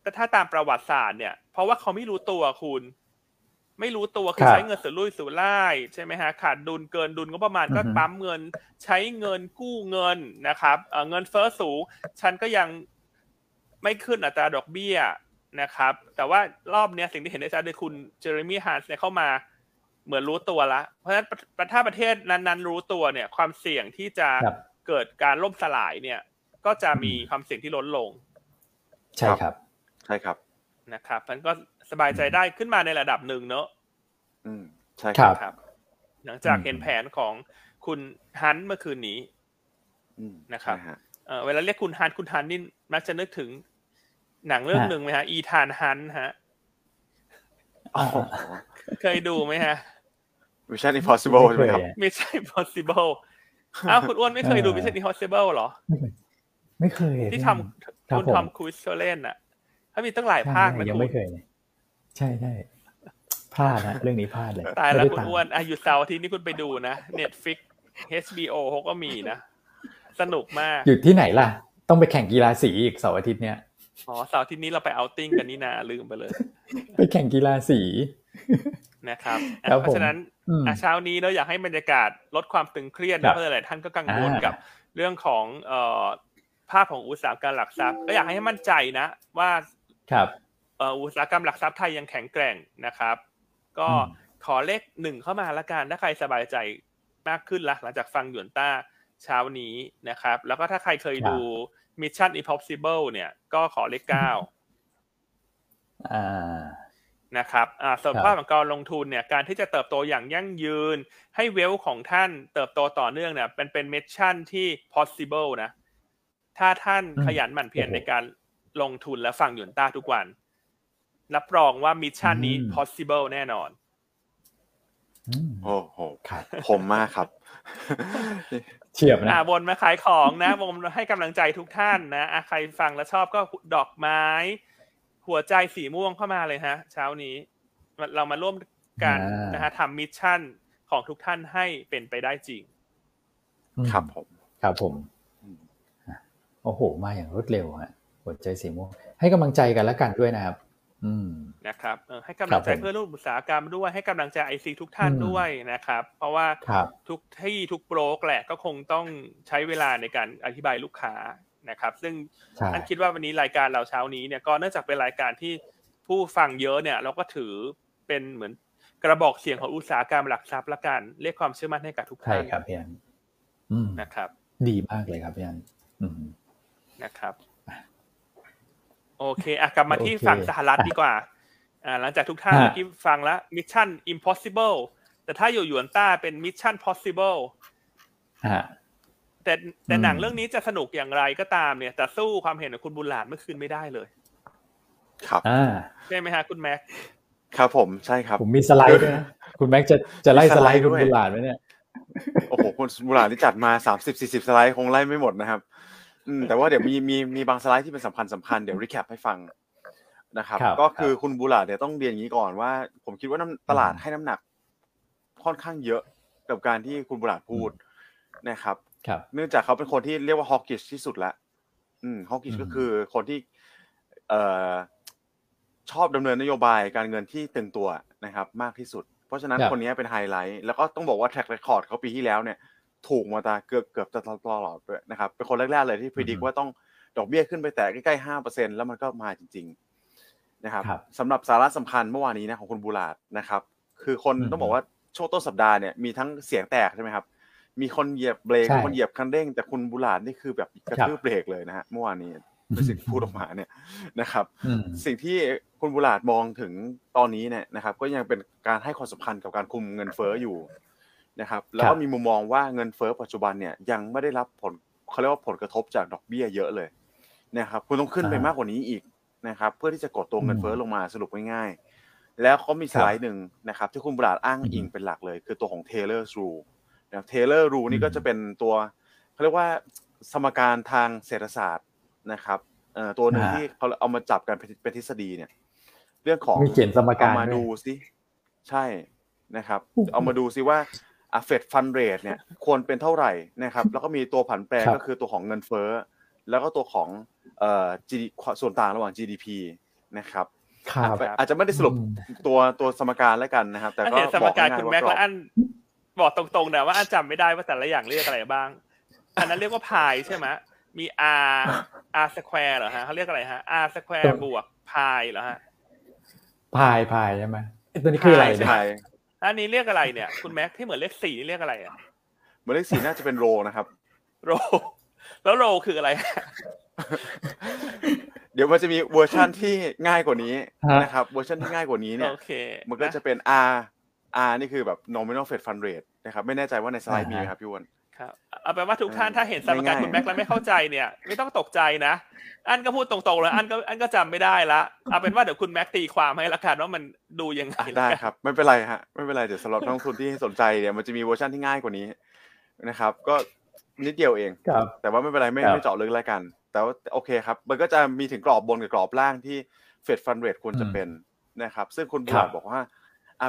แต่ถ้าตามประวัติศาสตร์เนี่ยเพราะว่าเขาไม่รู้ตัวคุณไม่รู้ตัวคือใช้เงินสุรุ่ยสุร่ายใช่ไหมฮะขาดดุลเกินดุลก็ประมาณก็ปั๊มเงินใช้เงินกู้เงินนะครับเงินเฟ้อสูงฉันก็ยังไม่ขึ้นอัตราดอกเบี้ยนะครับแต่ว่ารอบนี้สิ่งที่เห็นได้ชัดเลยคุณเจเรมี่ฮันส์เนี่ยเข้ามาเหมือนรู้ตัวละเพราะฉะนั้นถ้าประเทศนั้นๆรู้ตัวเนี่ยความเสี่ยงที่จะเกิดการล่มสลายเนี่ยก็จะมีความเสี่ยงที่ลดลงใช่ครับใช่ครับนะครับมันก็สบายใจได้ขึ้นมาในระดับหนึ่งเนอะใช่ครับหลังจากเห็นแผนของคุณฮันเมื่อคืนนี้นะครับเวลาเรียกคุณฮันนี่มักจะนึกถึงหนังเรื่องนึงไหมฮะอีธานฮันฮะเคยดูไหมฮะ Mission Impossible ใช่ไหมครับ Mission Impossible อ้าวคุณอ้วนไม่เคยดู Mission Impossible หรอไม่เคยที่ทำคุณทอมครูซเขาเล่นอะมีตั้งหลายภาคนะยังไม่เคยใช่ได้พลาดนะเรื่องนี้พลาดเลยตายแล้วคุณอ้วนอายุเสาร์อาทิตย์นี้คุณไปดูนะ Netflix HBO เขาก็มีนะสนุกมากอยู่ที่ไหนล่ะต้องไปแข่งกีฬาสีอีกเสาร์อาทิตย์เนี้ยอ๋อเสาร์อาทิตย์นี้เราไปเอาท์ติ้งกันนี่นาลืมไปเลยไปแข่งกีฬาสีนะครับเพราะฉะนั้นเช้านี้เราอยากให้บรรยากาศลดความตึงเครียดเพราะหลายท่านก็กังวลกับเรื่องของภาพของอุตสาหกรรมหลักทรัพย์ก็อยากให้มั่นใจนะว่าอุตสาหกรรมหลักทรัพย์ไทยยังแข็งแกร่งนะครับก็ขอเลข1เข้ามาละกันถ้าใครสบายใจมากขึ้นละหลังจากฟังหยวนต้าเช้านี้นะครับแล้วก็ถ้าใครเคยดู Mission Impossible เนี่ยก็ขอเลข9นะครับส่วนภาพของการลงทุนเนี่ยการที่จะเติบโตอย่างยั่งยืนให้เวลของท่านเติบโตต่อเนื่องเนี่ยเป็นมิชชั่นที่ possible นะถ้าท่านขยันหมั่นเพียรในการลงทุนและฟังหยวนต้าทุกวันรับรองว่ามิชชั่นนี้ possible แน่นอนโอ้โหครับผมมากครับเฉียบนะวนมาขายของนะวนให้กำลังใจทุกท่านนะใครฟังแล้วชอบก็ดอกไม้หัวใจสีม่วงเข้ามาเลยฮะเช้านี้เรามาร่วมกันนะฮะทำมิชชั่นของทุกท่านให้เป็นไปได้จริงครับผมครับผมโอ้โหมาอย่างรวดเร็วฮะหัวใจสีม่วงให้กำลังใจกันแล้วกันด้วยนะครับนะครับให้กำลังใจเพื่อนร่วมอุตสาหกรรมด้วยให้กำลังใจ IC ทุกท่านด้วยนะครับเพราะว่าทุกที่ทุกโปรแกรมก็คงต้องใช้เวลาในการอธิบายลูกค้านะครับซึ่งอันคิดว่าวันนี้รายการเราเช้านี้เนี่ยก็เนื่องจากเป็นรายการที่ผู้ฟังเยอะเนี่ยเราก็ถือเป็นเหมือนกระบอกเสียงของอุตสาหกรรมหลักทรัพย์ละกันเรียกความเชื่อมั่นให้กับทุกท่านครับพี่อันนะครับดีมากเลยครับพี่อันนะครับโอเคกลับมาที่ฝั่งสหรัฐดีกว่าหลังจากทุกท่านที่ฟังแล้ว Mission Impossible แต่ถ้าอยู่หยวนต้าเป็น Mission Possible แต่หนังเรื่องนี้จะสนุกอย่างไรก็ตามเนี่ยแต่สู้ความเห็นของคุณบุญหลานเมื่อคืนไม่ได้เลยครับใช่ไหมฮะคุณแม็กครับผมใช่ครับผมมีสไลด์ด้วยนะคุณแม็กจะไล่สไลด์คุณบุญหลานไหมเนี่ยโอ้โหคุณบุญหลานที่จัดมา 30-40 สไลด์คงไล่ไม่หมดนะครับแต่ว่าเดี๋ยวมีบางสไลด์ที่เป็นสำคัญเดี๋ยวรีแคปให้ฟังนะครับก็คือคุณบุญหลานเนี่ยต้องเรียนอย่างนี้ก่อนว่าผมคิดว่าตลาดให้น้ำหนักค่อนข้างเยอะกับการที่คุณบุญหลานพูดนะครับเนื่องจากเขาเป็นคนที่เรียกว่า Hawkish ที่สุดละHawkish ก็คือคนที่ชอบดำเนินนโยบายการเงินที่ตึงตัวนะครับมากที่สุดเพราะฉะนั้นคนนี้เป็นไฮไลท์แล้วก็ต้องบอกว่า track record เขาปีที่แล้วเนี่ยถูกมาตาเกือบตลอดด้วยนะครับเป็นคนแรกๆเลยที่พิจิกว่าต้องดอกเบี้ยขึ้นไปแต่ใกล้ๆ 5% แล้วมันก็มาจริงๆนะครับสำหรับสาระสำคัญเมื่อวานนี้นะของคุณบุญหลานนะครับคือคนต้องบอกว่าช่วงต้นสัปดาห์เนี่ยมีทั้งเสียงแตกใช่มั้ยครับมีคนเหยียบเบรกคนเหยียบคันเร่งแต่คุณบุญหลานนี่คือแบบกระทืบเบรกเลยนะฮะเมื่อวานนี้เป็นสิ่งพูดออกมาเนี่ยนะครับสิ่งที่คุณบุญหลานมองถึงตอนนี้เนี่ยนะครับก็ยังเป็นการให้ความสำคัญกับการคุมเงินเฟ้ออยู่นะครับแล้วก็มีมุมมองว่าเงินเฟ้อปัจจุบันเนี่ยยังไม่ได้รับผลเขาเรียกว่าผลกระทบจากดอกเบี้ยเยอะเลยนะครับคุณต้องขึ้นไปมากกว่านี้อีกนะครับเพื่อที่จะกดตัวเงินเฟ้อลงมาสรุปง่ายๆแล้วเขามีสไลด์นึงนะครับที่คุณบุญหลานอ้างอิงเป็นหลักเลยคือตัวของ Taylor Ruleนะ Taylor Rule นี่ก็จะเป็นตัวเขาเรียกว่าสมการทางเศรษฐศาสตร์นะครับตัวนึงที่เขาเอามาจับกันเป็นทฤษฎีเนี่ยเรื่องของมีเขียนสมการมาดูสิใช่นะครับเอามาดูสิว่า Fed Fund Rate เนี่ยควรเป็นเท่าไหร่นะครับแล้วก็มีตัวผันแปรก็คือตัวของเงินเฟ้อแล้วก็ตัวของส่วนต่างระหว่าง GDP นะครับอาจจะไม่ได้สรุปตัวสมการแล้วกันนะครับแต่ก็บอกสมการคุณแม็กและอันบอกตรงๆนะว่าอาจำไม่ได้ว่าแต่ละอย่างเรียกอะไรบ้างอันนั้นเรียกว่าพายใช่ไหมมี r square เหรอฮะเขาเรียกอะไรฮะ r square บวกพายเหรอฮะพายใช่ไหมตัวนี้คืออะไรพายอันนี้เรียกอะไรเนี่ยคุณแม็กที่เหมือนเลขสี่นี่เรียกอะไรอ่ะเหมือนเลขสี่น่าจะเป็นโรนะครับโรแล้วโรคืออะไรเดี๋ยวมันจะมีเวอร์ชันที่ง่ายกว่านี้นะครับเวอร์ชันที่ง่ายกว่านี้เนี่ยมันก็จะเป็น r นี่คือแบบ nominal Fed Fund Rate นะครับไม่แน่ใจว่าในสไลด์มีไหมครับพี่อ้วนครับเอาแปลว่าทุกท่านถ้าเห็นสมการคุณแม็กแล้วไม่เข้าใจเนี่ยไม่ต้องตกใจนะอันก็พูดตรงๆแล้วอันก็จำไม่ได้ละเอาเป็นว่าเดี๋ยวคุณแม็กตีความให้ละกันว่ามันดูยังไงได้ครับไม่เป็นไรฮะไม่เป็นไรเดี๋ยวสำหรับนักทุนที่สนใจเนี่ยมันจะมีเวอร์ชันที่ง่ายกว่านี้นะครับก็นิดเดียวเองแต่ว่าไม่เป็นไรไม่เจาะลึกละกันแต่ว่าโอเคครับมันก็จะมีถึงกรอบบนกับกรอบล่างที่ Fed Fund Rate ควรจะเป็นนะครับซึ่งคุณบุญหลานบอกว่า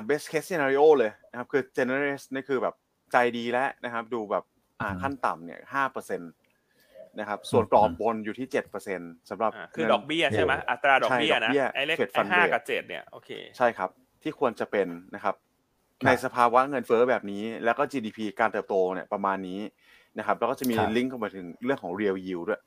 best case scenario เลยนะครับคือ generous นี่คือแบบใจดีแล้วนะครับดูแบบขั้นต่ำเนี่ย 5% นะครับส่วนกรอบบนอยู่ที่ 7% สำหรับคือดอกเบี้ยใช่ไหมอัตราดอกเบี้ยนะไอ้เลข5กับ7เนี่ยโอเคใช่ครับที่ควรจะเป็นนะครับในสภาวะเงินเฟ้อแบบนี้แล้วก็ GDP การเติบโตเนี่ยประมาณนี้นะครับแล้วก็จะมีลิงก์เข้ามาถึงเรื่องของ Real Yield ด้วย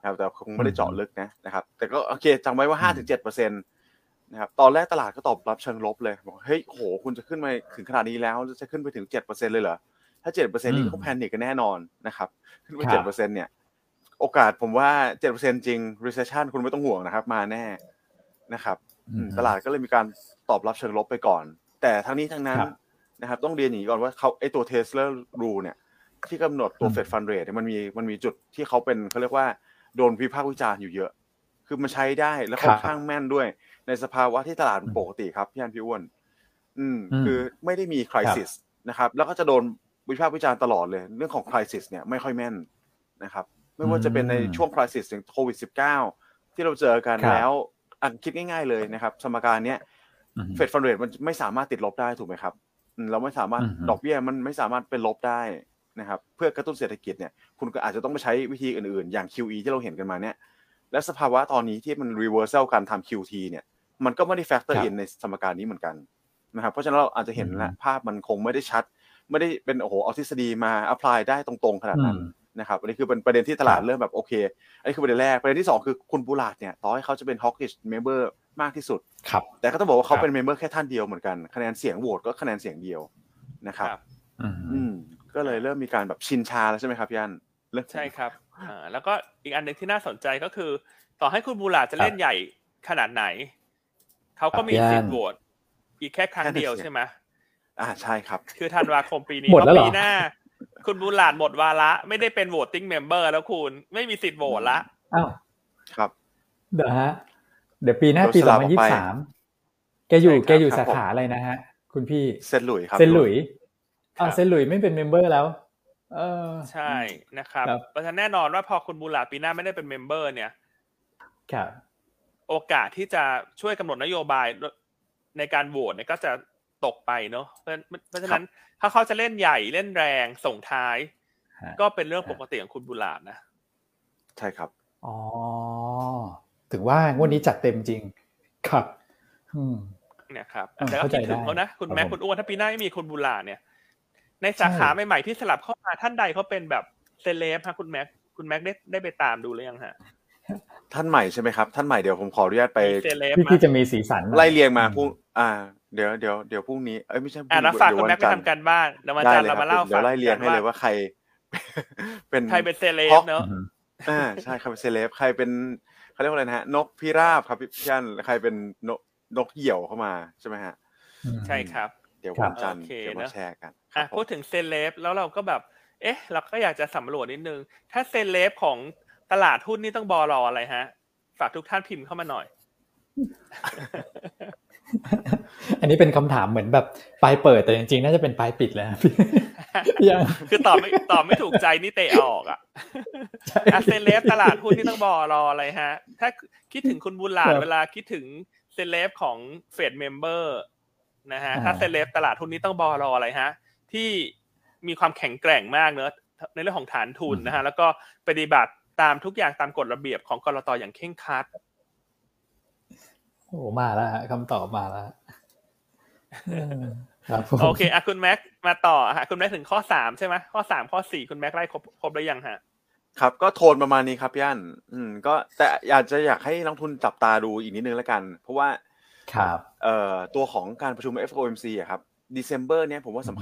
นะครับแต่คงไม่ได้เจาะลึกนะครับแต่ก็โอเคจำไว้ว่า 5-7%นะครับตอนแรกตลาดก็ตอบรับเชิงลบเลยบอกเฮ้ยโหคุณจะขึ้นมาถึงขนาดนี้แล้วจะขึ้นไปถึง 7% เลยเหรอถ้า 7% นี่ก็แพนิคกันแน่นอนนะครับขึ้นไป 7% เนี่ยโอกาสผมว่า 7% จริง recession คุณไม่ต้องห่วงนะครับมาแน่นะครับตลาดก็เลยมีการตอบรับเชิงลบไปก่อนแต่ทั้งนี้ทั้งนั้นนะครับต้องเรียนอย่างนี้ก่อนว่าเขาไอ้ตัว Taylor Rule เนี่ยที่กำหนดตัว Fed Fund Rate มันมีจุดที่เขาเป็นเขาเรียกว่าโดนวิพากษ์วิจารณ์อยู่เยอะคือมันใช้ได้และค่อนข้างแม่นด้วยในสภาวะที่ตลาดปกติครับพี่อันพี่อ้วนคือไม่ได้มีไครซิสนะครับแล้วก็จะโดนวิพากษ์วิจารณ์ตลอดเลยเรื่องของไครซิสเนี่ยไม่ค่อยแม่นนะครับไม่ว่าจะเป็นในช่วงไครซิสอย่างโควิด-19 ที่เราเจอกันแล้วอันคิดง่ายๆเลยนะครับสมการเนี้ย Fed Fund Rate มันไม่สามารถติดลบได้ถูกไหมครับเราไม่สามารถดอกเบี้ยมันไม่สามารถเป็นลบได้นะครับเพื่อกระตุ้นเศรษฐกิจเนี่ยคุณก็อาจจะต้องไปใช้วิธีอื่นๆอย่าง QE ที่เราเห็นกันมาเนี่ยและสภาวะตอนนี้ที่มัน reversal การทำ QT เนี่ยมันก็ไม่ได้ factor in ในสมการนี้เหมือนกันนะครับเพราะฉะนั้นเราอาจจะเห็นละภาพมันคงไม่ได้ชัดไม่ได้เป็นโอ้โหเอาทฤษฎีมา apply ได้ตรงๆขนาดนั้นนะครับอันนี้คือเป็นประเด็นที่ตลาดเริ่มแบบโอเคอันนี้คือประเด็นแรกประเด็นที่2คือคุณบุญหลานเนี่ยต่อให้เขาจะเป็น hawkish member มากที่สุดแต่ก็ต้องบอกว่าเขาเป็น member แค่ท่านเดียวเหมือนกันคะแนนเสียงโหวตก็คะแนนเสียงเดียวนะครับก็เลยเริ่มมีการแบบชินชาแล้วใช่มั้ยครับพี่อั้นใช่ครับแล้วก็อีกอันนึงที่น่าสนใจก็คือต่อให้คุณบุญหลานจะเล่นใหญ่ขนาดไหนเขาก็มีสิทธิ์โหวตอีกแค่ครั้งเดียวใช่ไหม ใช่ครับคือธันวาคมปีนี้หมดแล้วปีหน้าคุณบุญหลาดหมดวาระไม่ได้เป็น voting member แล้วคุณไม่มีสิทธิ์โหวตละอ้าวครับเดี๋ยวฮะเดี๋ยวปีหน้าปี2023แกอยู่สาขาอะไรนะฮะคุณพี่เซนหลุยครับเซนหลุยเซนหลุยไม่เป็นเมมเบอร์แล้วใช่นะครับเพราะฉะนั้นแน่นอนว่าพอคุณบุญหลาดปีหน้าไม่ได้เป็นเมมเบอร์เนี่ยครับโอกาสที่จะช่วยกำหนดนโยบายในการโหวตเนี่ยก็จะตกไปเนาะเพราะฉะนั้นถ้าเขาจะเล่นใหญ่เล่นแรงส่งท้ายก็เป็นเรื่องปกติของคุณบุญหลาดนะใช่ครับอ๋อถึงว่างวดนี้จัดเต็มจริงครับเนี่ยครับแต่ก็คิดถึงเขานะคุณแม่คุณอ้วนถ้าปีหน้าไม่มีคุณบุญหลาดเนี่ยในสาขาใหม่ๆที่สลับเข้ามาท่านใดเขาเป็นแบบเซเลบฮะคุณแม็กได้ไปตามดูหรือยังฮะท่านใหม่ใช่ไหมครับท่านใหม่เดี๋ยวผมขออนุญาตไปที่จะมีสีสันไล่เรียงมาพรุ่งเดี๋ยวพรุ่งนี้เอ้ยไม่ใช่พรุ่งนี้เดี๋ยววันจันทร์ฝากคุณแม็กไปทำการบ้านแล้ววันจันทร์เรามาเล่าเดี๋ยวไล่เรียงให้เลยว่าใครเป็นเซเลบเนาะใช่ใครเป็นเซเลบใครเป็นเขาเรียกว่าอะไรนะฮะนกพิราบครับพี่ชันใครเป็นนกเหี่ยวเข้ามาใช่ไหมฮะใช่ครับเดี๋ยววันจันทร์จะมาแชร์กันพูดถึงเซเลบแล้วเราก็แบบเอ๊ะเราก็อยากจะสำรวจนิดนึงถ้าเซเลบของตลาดหุ้นนี่ต้องบอรออะไรฮะฝากทุกท่านพิมพ์เข้ามาหน่อยอันนี้เป็นคำถามเหมือนแบบปลายเปิดแต่จริงๆน่าจะเป็นปลายปิดแล้วคือตอบไม่ถูกใจนี่เตะออกอ่ะเซเลบตลาดหุ้นนี่ต้องบอรออะไรฮะถ้าคิดถึงคุณบุญหลาดเวลาคิดถึงเซเลบของเฟดเมมเบอร์นะฮะถ้าเซเลบตลาดหุ้นนี่ต้องบอรออะไรฮะที่มีความแข็งแกร่งมากเนอะในเรื่องของฐานทุนนะฮะแล้วก็ปฏิบัติตามทุกอย่างตามกฎระเบียบของกลต.อย่างเคร่งครัดโอ้มาแล้วฮะคำตอบมาแล้วโอเคอ่ะคุณแม็กมาต่อฮะคุณแม็กถึงข้อ3ใช่ไหมข้อ3ข้อ4คุณแม็กไล่ครบหรือยังฮะครับก็โทนประมาณนี้ครับย่านก็แต่อยากให้นักทุนจับตาดูอีกนิดนึงแล้วกันเพราะว่าครับตัวของการประชุม FOMC อ่ะครับ December เนี่ยผมว่าสำ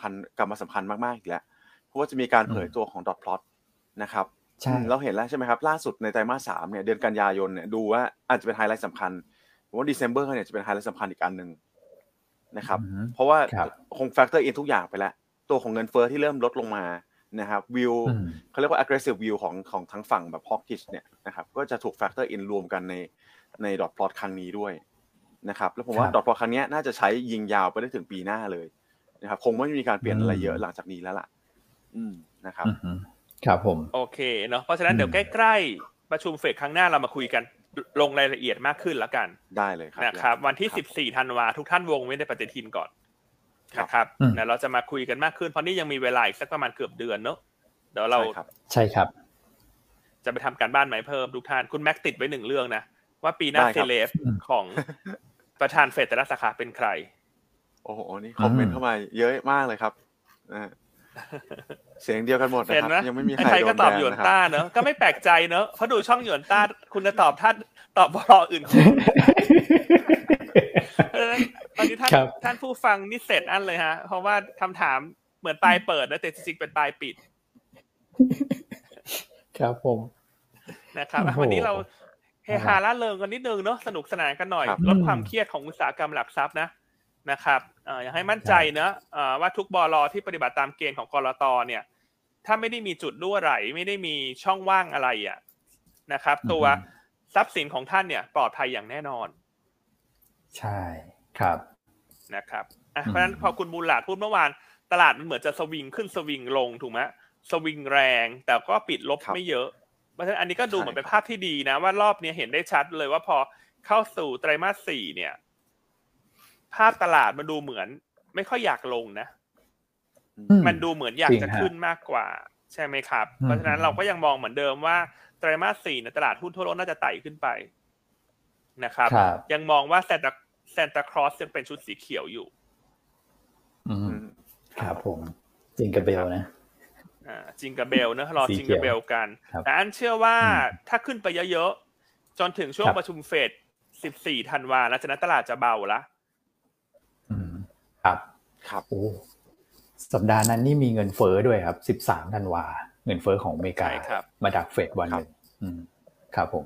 คัญกลับมาสำคัญมากๆอีกแล้วเพราะว่าจะมีการเผยตัวของ dot plot นะครับเราเห็นแล้วใช่ไหมครับล่าสุดในไตรมาส3เนี่ยเดือนกันยายนเนี่ยดูว่าอาจจะเป็นไฮไลท์สำคัญผมว่า December เนี่ยจะเป็นไฮไลท์สำคัญอีกอันนึงนะครับเพราะว่าคงแฟกเตอร์อินทุกอย่างไปแล้วตัวของเงินเฟ้อที่เริ่มลดลงมานะครับวิวเขาเรียกว่า aggressive view ของทั้งฝั่งแบบ hawkish เนี่ยนะครับก็จะถูกแฟกเตอร์อินรวมกันใน dot plot ครั้งนี้ด้วยนะครับแล้วผมว่า dot plot ครั้งนี้น่าจะใช้ยิงยาวไปได้ถึงปีหน้าเลยนะครับคงไม่มีการเปลี่ยนอะไรเยอะหลังจากนี้แล้วล่ะนะครับครับผมโอเคเนาะเพราะฉะนั้นเดี๋ยวใกล้ๆประชุมเฟดครั้งหน้าเรามาคุยกันลงรายละเอียดมากขึ้นแล้วกันได้เลยครับนะครับวันที่14ธันวาทุกท่านวงไว้ในปฏิทินก่อนนะครับนะเราจะมาคุยกันมากขึ้นเพราะนี่ยังมีเวลาอีกสักประมาณเกือบเดือนเนาะเดี๋ยวเราใช่ครับจะไปทำการบ้านไหมเพิ่มทุกท่านคุณแม็กติดไว้1เรื่องนะว่าปีหน้าเซเลบของประธานเฟดแต่ละสาขาเป็นใครโอ้โหนี่คอมเมนต์เข้ามาเยอะมากเลยครับเสียงเดียวกันหมดนะครับยังไม่มีใครก็ตอบหยวนต้าเนอะก็ไม่แปลกใจเนอะเพราะดูช่องหยวนต้าคุณจะตอบบลออื่นตอนนี้ท่านผู้ฟังนี่เสร็จอันเลยฮะเพราะว่าคำถามเหมือนปลายเปิดนะแต่จริงๆเป็นปลายปิดครับผมนะครับวันนี้เราเฮฮาล่าเริงกันนิดนึงเนอะสนุกสนานกันหน่อยลดความเครียดของอุตสาหกรรมหลักทรัพย์นะครับอยากให้มั่นใจนะว่าทุกบล.ที่ปฏิบัติตามเกณฑ์ของกลต.เนี่ยถ้าไม่ได้มีจุดรั่วไหลไม่ได้มีช่องว่างอะไรอ่ะนะครับตัวทรัพย์สินของท่านเนี่ยปลอดภัยอย่างแน่นอนใช่ครับนะครับเพราะฉะนั้นพอคุณบุญหลาดพูดเมื่อวานตลาดมันเหมือนจะสวิงขึ้นสวิงลงถูกไหมสวิงแรงแต่ก็ปิดลบไม่เยอะเพราะฉะนั้นอันนี้ก็ดูเหมือนเป็นภาพที่ดีนะว่ารอบนี้เห็นได้ชัดเลยว่าพอเข้าสู่ไตรมาสสี่เนี่ยภาพตลาดมันดูเหมือนไม่ค่อยอยากลงนะมันดูเหมือนอยากจะขึ้นมากกว่าใช่ไหมครับเพราะฉะนั้นเราก็ยังมองเหมือนเดิมว่าไตรมาส 4ในตลาดหุ้นทั่วโลกน่าจะไต่ขึ้นไปนะครับยังมองว่าSanta Claus ยังเป็นชุดสีเขียวอยู่ครับผมจิงกะเบลนะจิงกะเบลนะรอจิงกะเบลกันแต่อันเชื่อว่าถ้าขึ้นไปเยอะๆจนถึงช่วงประชุมเฟด14ธันวาคมแล้วฉะนั้นตลาดจะเบาละครับโอ้สัปดาห์นั้นนี่มีเงินเฟ้อด้วยครับ13ธันวาคมเงินเฟ้อของอเมริกามาดักเฟดวันนึงครับผม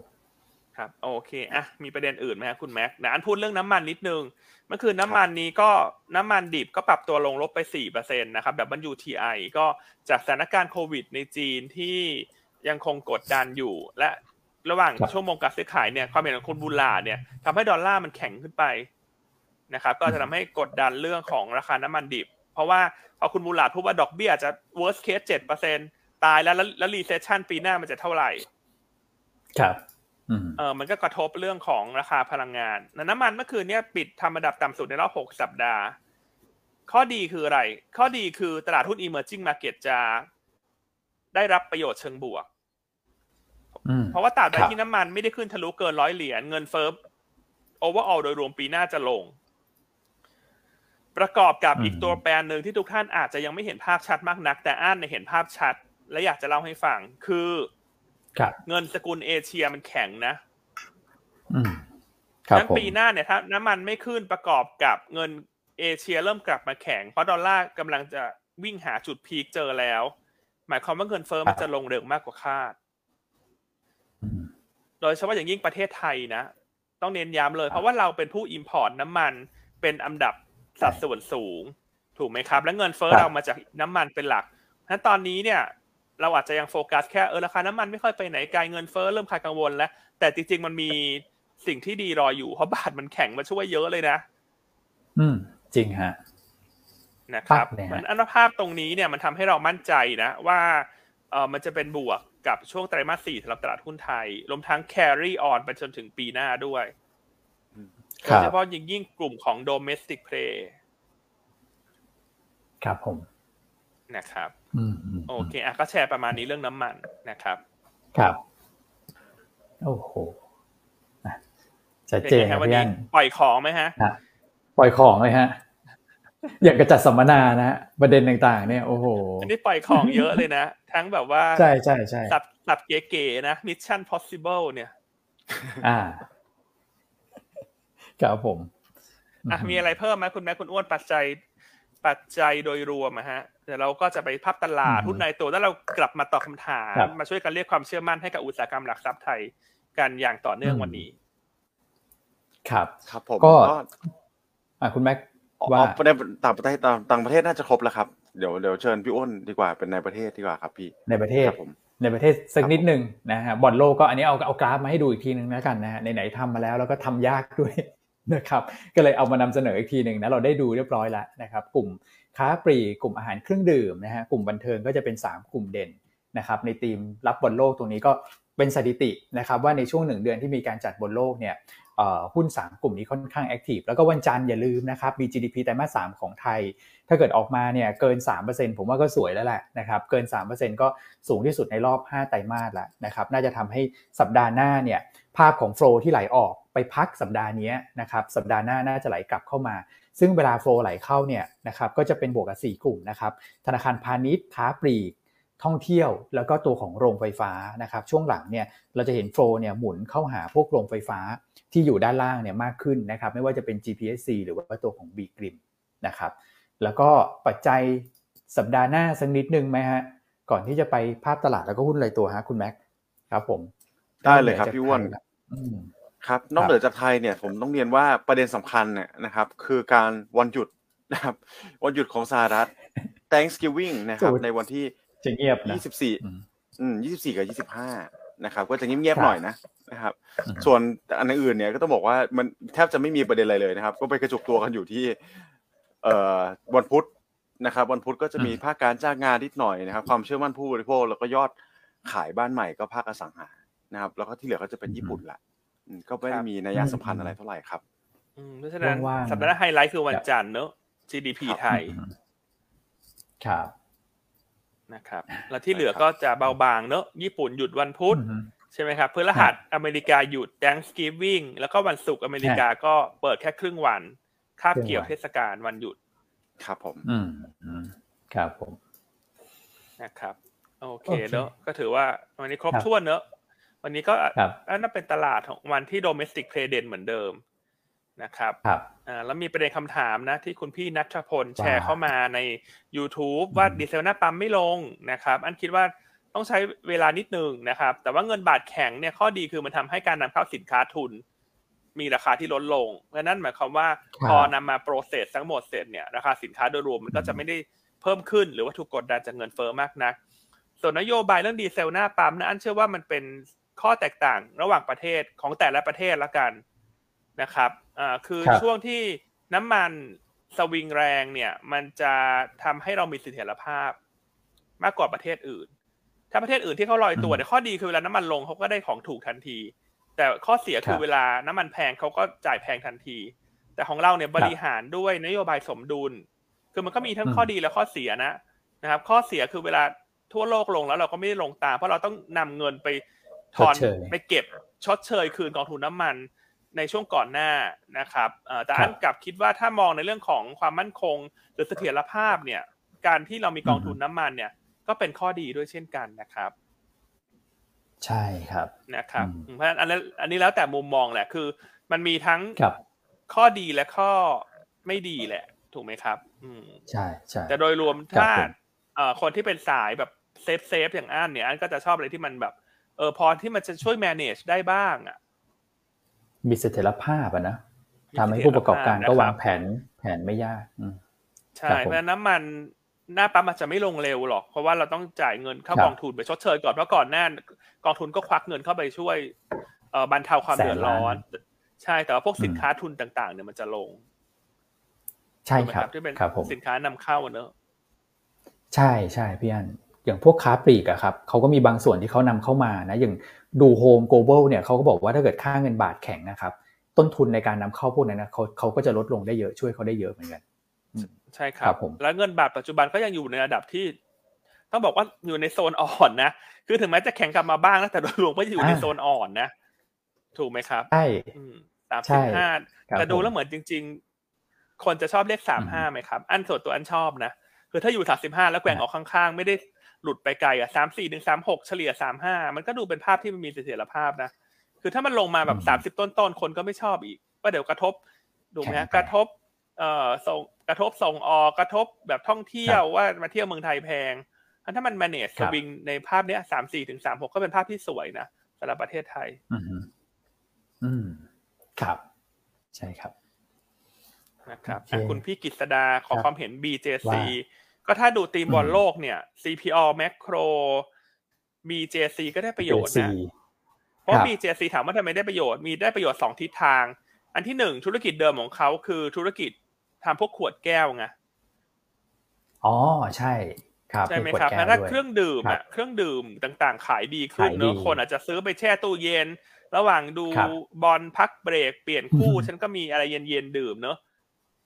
ครับโอเคอ่ะมีประเด็นอื่นไหมครับคุณแม็กนานพูดเรื่องน้ำมันนิดนึงเมื่อคืนน้ำมันนี้ก็น้ำมันดิบก็ปรับตัวลงลบไป 4% นะครับแบบWTI ก็จากสถานการณ์โควิดในจีนที่ยังคงกดดันอยู่และระหว่างชั่วโมงการซื้อขายเนี่ยความเห็นของคุณบุลาเนี่ยทำให้ดอลลาร์มันแข็งขึ้นไปนะครับก็จะทำให้กดดันเรื่องของราคาน้ำมันดิบเพราะว่าพอคุณบุลาพูดว่าดอกเบี้ยอาจจะ worst case 7% ตายแล้วrecession ปีหน้ามันจะเท่าไหร่ครับมันก็กระทบเรื่องของราคาพลังงานน้ำมันเมื่อคืนเนี่ยปิดทำระดับต่ำสุดในรอบ6สัปดาห์ข้อดีคืออะไรข้อดีคือตลาดหุ้น Emerging Market จะได้รับประโยชน์เชิงบวกเพราะว่าตราบใดที่น้ำมันไม่ได้ขึ้นทะลุเกิน100เหรียญเงินเฟ้อ overall โดยรวมปีหน้าจะลงประกอบกับอีกตัวแปรนึงที่ทุกท่านอาจจะยังไม่เห็นภาพชัดมากนักแต่อ่านเห็นภาพชัดและอยากจะเล่าให้ฟังคือเงินสกุลเอเชียมันแข็งนะทั้งปีหน้าเนี่ยถ้าน้ำมันไม่ขึ้นประกอบกับเงินเอเชียเริ่มกลับมาแข็งเพราะดอลลาร์กำลังจะวิ่งหาจุดพีคเจอแล้วหมายความว่าเงินเฟ้อมันจะลงเร็วมากกว่าคาดโดยเฉพาะอย่างยิ่งประเทศไทยนะต้องเน้นย้ำเลยเพราะว่าเราเป็นผู้ import น้ำมันเป็นอันดับสัดส่วนสูงถูกไหมครับและเงินเฟ้อเรามาจากน้ำมันเป็นหลักฉะนั้นตอนนี้เนี่ยเราอาจจะยังโฟกัสแค่ราคาน้ำมันไม่ค่อยไปไหนไกลเงินเฟ้อเริ่มคลายกังวลแล้วแต่จริงๆมันมีสิ่งที่ดีรออยู่เพราะบาทมันแข็งมาช่วยเยอะเลยนะจริงฮะนะครับมันอนุภาพตรงนี้เนี่ยมันทำให้เรามั่นใจนะว่ามันจะเป็นบวกกับช่วงไตรมาส 4สำหรับตลาดหุ้นไทยรวมทั้ง carry on ไปจนถึงปีหน้าด้วยโดยเฉพาะยิ่งกลุ่มของ domestic play ครับผมนะครับโอเคอ่ะก็แชร์ประมาณนี้เรื่องน้ำมันนะครับครับโอ้โหชัดเจนครับวันนี้ปล่อยของไหมฮะปล่อยของเลยฮะอยากจะจัดสัมมนานะฮะประเด็นต่างๆเนี่ยโอ้โหอันนี้ปล่อยของเยอะเลยนะทั้งแบบว่าใช่ใช่ใช่สับเก๋ๆนะ Mission Possible เนี่ยครับผมอ่ะมีอะไรเพิ่มไหมคุณแม่คุณอ้วนปัจจัยโดยรวมนะฮะเดี๋ยวเราก็จะไปภาพตลาดหุ้นในตัวแล้วเรากลับมาตอบคำถามมาช่วยกันเรียกความเชื่อมั่นให้กับอุตสาหกรรมหลักทรัพย์ไทยกันอย่างต่อเนื่องวันนี้ครับครับผมก็คุณแม็กว่าในต่างประเทศน่าจะครบแล้วครับเดี๋ยวเชิญพี่อ้นดีกว่าเป็นในประเทศดีกว่าครับพี่ในประเทศครับผมในประเทศสักนิดนึงนะฮะบอลโลกก็อันนี้เอากราฟมาให้ดูอีกทีนึงแล้วกันนะฮะไหนๆทำมาแล้วก็ทำยากด้วยนะครับก็เลยเอามานำเสนออีกทีนึงนะเราได้ดูเรียบร้อยแล้วนะครับกลุ่มค้าปลีกกลุ่มอาหารเครื่องดื่มนะฮะกลุ่มบันเทิงก็จะเป็น3กลุ่มเด่นนะครับในธีมรับบอลโลกตรงนี้ก็เป็นสถิตินะครับว่าในช่วง1เดือนที่มีการจัดบอลโลกเนี่ยหุ้น3กลุ่มนี้ค่อนข้างแอคทีฟแล้วก็วันจันทร์อย่าลืมนะครับมี GDP ไตรมาส3ของไทยถ้าเกิดออกมาเนี่ยเกิน 3% ผมว่าก็สวยแล้วแหละนะครับเกิน 3% ก็สูงที่สุดในรอบ5ไตรมาสแล้วนะครับน่าจะทำให้สัปดาห์หน้าเนี่ยภาพของโฟลว์ที่ไหลออกไปพักสัปดาห์นี้นะครับสัปดาห์หน้าน่าจะไหลกลับเข้ามาซึ่งเวลาโฟลว์ไหลเข้าเนี่ยนะครับก็จะเป็นบวกกับ4กลุ่มนะครับธนาคารพาณิชย์ค้าปลีกท่องเที่ยวแล้วก็ตัวของโรงไฟฟ้านะครับช่วงหลังเนี่ยเราจะเห็นโฟลว์เนี่ยหมุนเข้าหาพวกโรงไฟฟ้าที่อยู่ด้านล่างเนี่ยมากขึ้นนะครับไม่ว่าจะเป็น GPSC หรือว่าตัวของ BGrimm นะครับแล้วก็ปัจจัยสัปดาห์หน้าสักนิดนึงมั้ยฮะก่อนที่จะไปภาพตลาดแล้วก็หุ้นรายตัวฮะคุณแม็กครับผมได้เลยครับพี่อ้วนครับนอกเหนือจากไทยเนี่ยผมต้องเรียนว่าประเด็นสำคัญเนี่ยนะครับคือการวันหยุดนะครับวันหยุดของสหรัฐ Thanksgiving นะครับในวันที่จะเงียบนะ24กับ25นะครับก็จะเงียบๆหน่อยนะครับส่วนอันอื่นเนี่ยก็ต้องบอกว่ามันแทบจะไม่มีประเด็นอะไรเลยนะครับก็ไปกระจุกตัวกันอยู่ที่วันพุธนะครับวันพุธก็จะมีภาคการจ้างงานนิดหน่อยนะครับความเชื่อมั่นผู้บริโภคแล้วก็ยอดขายบ้านใหม่ก็ภาคอสังหานะครับแล้วก็ที่เหลือก็จะเป็นญี่ปุ่นละก็ไม่ได้มีนัยสำคัญอะไรเท่าไหร่ครับเพราะฉะนั้นสัปดาห์ไฮไลท์คือวันจันทร์เนอะ GDP ไทยครับนะครับแล้วที่เหลือก็จะเบาบางเนอะญี่ปุ่นหยุดวันพุธใช่ไหมครับพฤหัสอเมริกาหยุด Thanksgiving แล้วก็วันศุกร์อเมริกาก็เปิดแค่ครึ่งวันคาบเกี่ยวเทศกาลวันหยุดครับผมครับผมนะครับโอเคเนอะก็ถือว่าวันนี้ครบถ้วนเนอะวันนี้ก็น่าเป็นตลาดของวันที่ domestic play เด่นเหมือนเดิมนะครับแล้วมีประเด็นคำถามนะที่คุณพี่ณัฐพลแชร์เข้ามาใน YouTube ว่าดีเซลหน้าปั๊มไม่ลงนะครับอันคิดว่า ต้องใช้เวลานิดนึงนะครับแต่ว่าเงินบาทแข็งเนี่ยข้อดีคือมันทำให้การนำเข้าสินค้าทุนมีราคาที่ลดลงและนั่นหมายความว่าพอนำมาโปรเซสทั้งหมดเสร็จเนี่ยราคาสินค้าโดยรวมมันก็จะไม่ได้เพิ่มขึ้นหรือว่าถูกกดดันจากเงินเฟ้อมากนักส่วนนโยบายเรื่องดีเซลหน้าปั๊มนะอันเชื่อว่ามันเป็นข้อแตกต่างระหว่างประเทศของแต่ละประเทศละกันนะครับคือช่วงที่น้ำมันสวิงแรงเนี่ยมันจะทำให้เรามีเสถียรภาพมากกว่าประเทศอื่นถ้าประเทศอื่นที่เขาลอยตัวเนี่ยข้อดีคือเวลาน้ำมันลงเขาก็ได้ของถูกทันทีแต่ข้อเสียคือเวลาน้ำมันแพงเขาก็จ่ายแพงทันทีแต่ของเราเนี่ยบริหารด้วยนโยบายสมดุลคือมันก็มีทั้งข้อดีและข้อเสียนะครับข้อเสียคือเวลาทั่วโลกลงแล้วเราก็ไม่ได้ลงตามเพราะเราต้องนำเงินไปถอนไปเก็บชดเชยคืนกองทุนน้ำมันในช่วงก่อนหน้านะครับแต่อันกลับคิดว่าถ้ามองในเรื่องของความมั่นคงหรือเสถียรภาพเนี่ยการที่เรามีกองทุนน้ำมันเนี่ยก็เป็นข้อดีด้วยเช่นกันนะครับใช่ครับนะครับเพราะฉะนั้นอันนี้แล้วแต่มุมมองแหละคือมันมีทั้งข้อดีและข้อไม่ดีแหละถูกไหมครับใช่ใช่แต่โดยรวมถ้าคนที่เป็นสายแบบเซฟอย่างอันเนี่ยอันก็จะชอบอะไรที่มันแบบพอที่มันจะช่วย manage ได้บ้างอ่ะมีเสถียรภาพอ่ะนะทำให้ผู้ประกอบการก็วางแผนไม่ยากใช่เพราะน้ำมันหน้าปั๊มอาจจะไม่ลงเร็วหรอกเพราะว่าเราต้องจ่ายเงินเข้ากองทุนไปชดเชยก่อนเพราะก่อนหน้ากองทุนก็ควักเงินเข้าไปช่วยบรรเทาความเดือดร้อนใช่แต่ว่าพวกสินค้าทุนต่างๆเนี่ยมันจะลงใช่ครับที่เป็นสินค้านำเข้าเนอะใช่ใช่พี่อันอย่างพวกค้าปลีกอะครับเขาก็มีบางส่วนที่เขานำเข้ามานะอย่างดูโฮมโกลบอลเนี่ยเขาก็บอกว่าถ้าเกิดค่าเงินบาทแข็งนะครับต้นทุนในการนำเข้าพวกนั้นนะเขาก็จะลดลงได้เยอะช่วยเขาได้เยอะเหมือนกันใช่ครับแล้วเงินบาทปัจจุบันก็ยังอยู่ในระดับที่ต้องบอกว่าอยู่ในโซนอ่อนนะคือถึงแม้จะแข็งกลับมาบ้างนะแต่โดยรวมก็จะอยู่ในโซนอ่อนนะถูกไหมครับใช่35แต่ดูแล้วเหมือนจริงๆคนจะชอบเลข35ไหมครับอันส่วนตัวอันชอบนะคือถ้าอยู่35แล้วแกว่งออกข้างๆไม่ได้หลุดไปไกลอ่ะ34ถึง36เฉลี่ย35มันก็ดูเป็นภาพที่มันมีเสถียรภาพนะคือถ้ามันลงมาแบบ30ต้นๆคนก็ไม่ชอบอีกว่าเดี๋ยวกระทบถูกมั้ยฮะกระทบส่งออกกระทบแบบท่องเที่ยวว่ามาเที่ยวเมืองไทยแพงถ้ามัน manage สวิงในภาพเนี้ย 34 ถึง 36 ก็เป็นภาพที่สวยนะสำหรับประเทศไทยครับใช่ครับนะครับคุณพี่กฤษดาขอความเห็น BJC ก็ถ้าดูธีมบอลโลกเนี่ย CPR Macro BJC ก็ได้ประโยชน์นะเพราะ BJC ถามว่าทำไมได้ประโยชน์มีได้ประโยชน์2ทิศทางอันที่1ธุรกิจเดิมของเขาคือธุรกิจทำพวกขวดแก้วไงอ๋อใช่ครับใช่ไหมครับถ้าเครื่องดื่มอ่ะเครื่องดื่มต่างๆขายดีขึ้นเนอะคนอาจจะซื้อไปแช่ตู้เย็นระหว่างดูบอลพักเบรกเปลี่ยนคู่ฉันก็มีอะไรเย็นๆดื่มเนอะ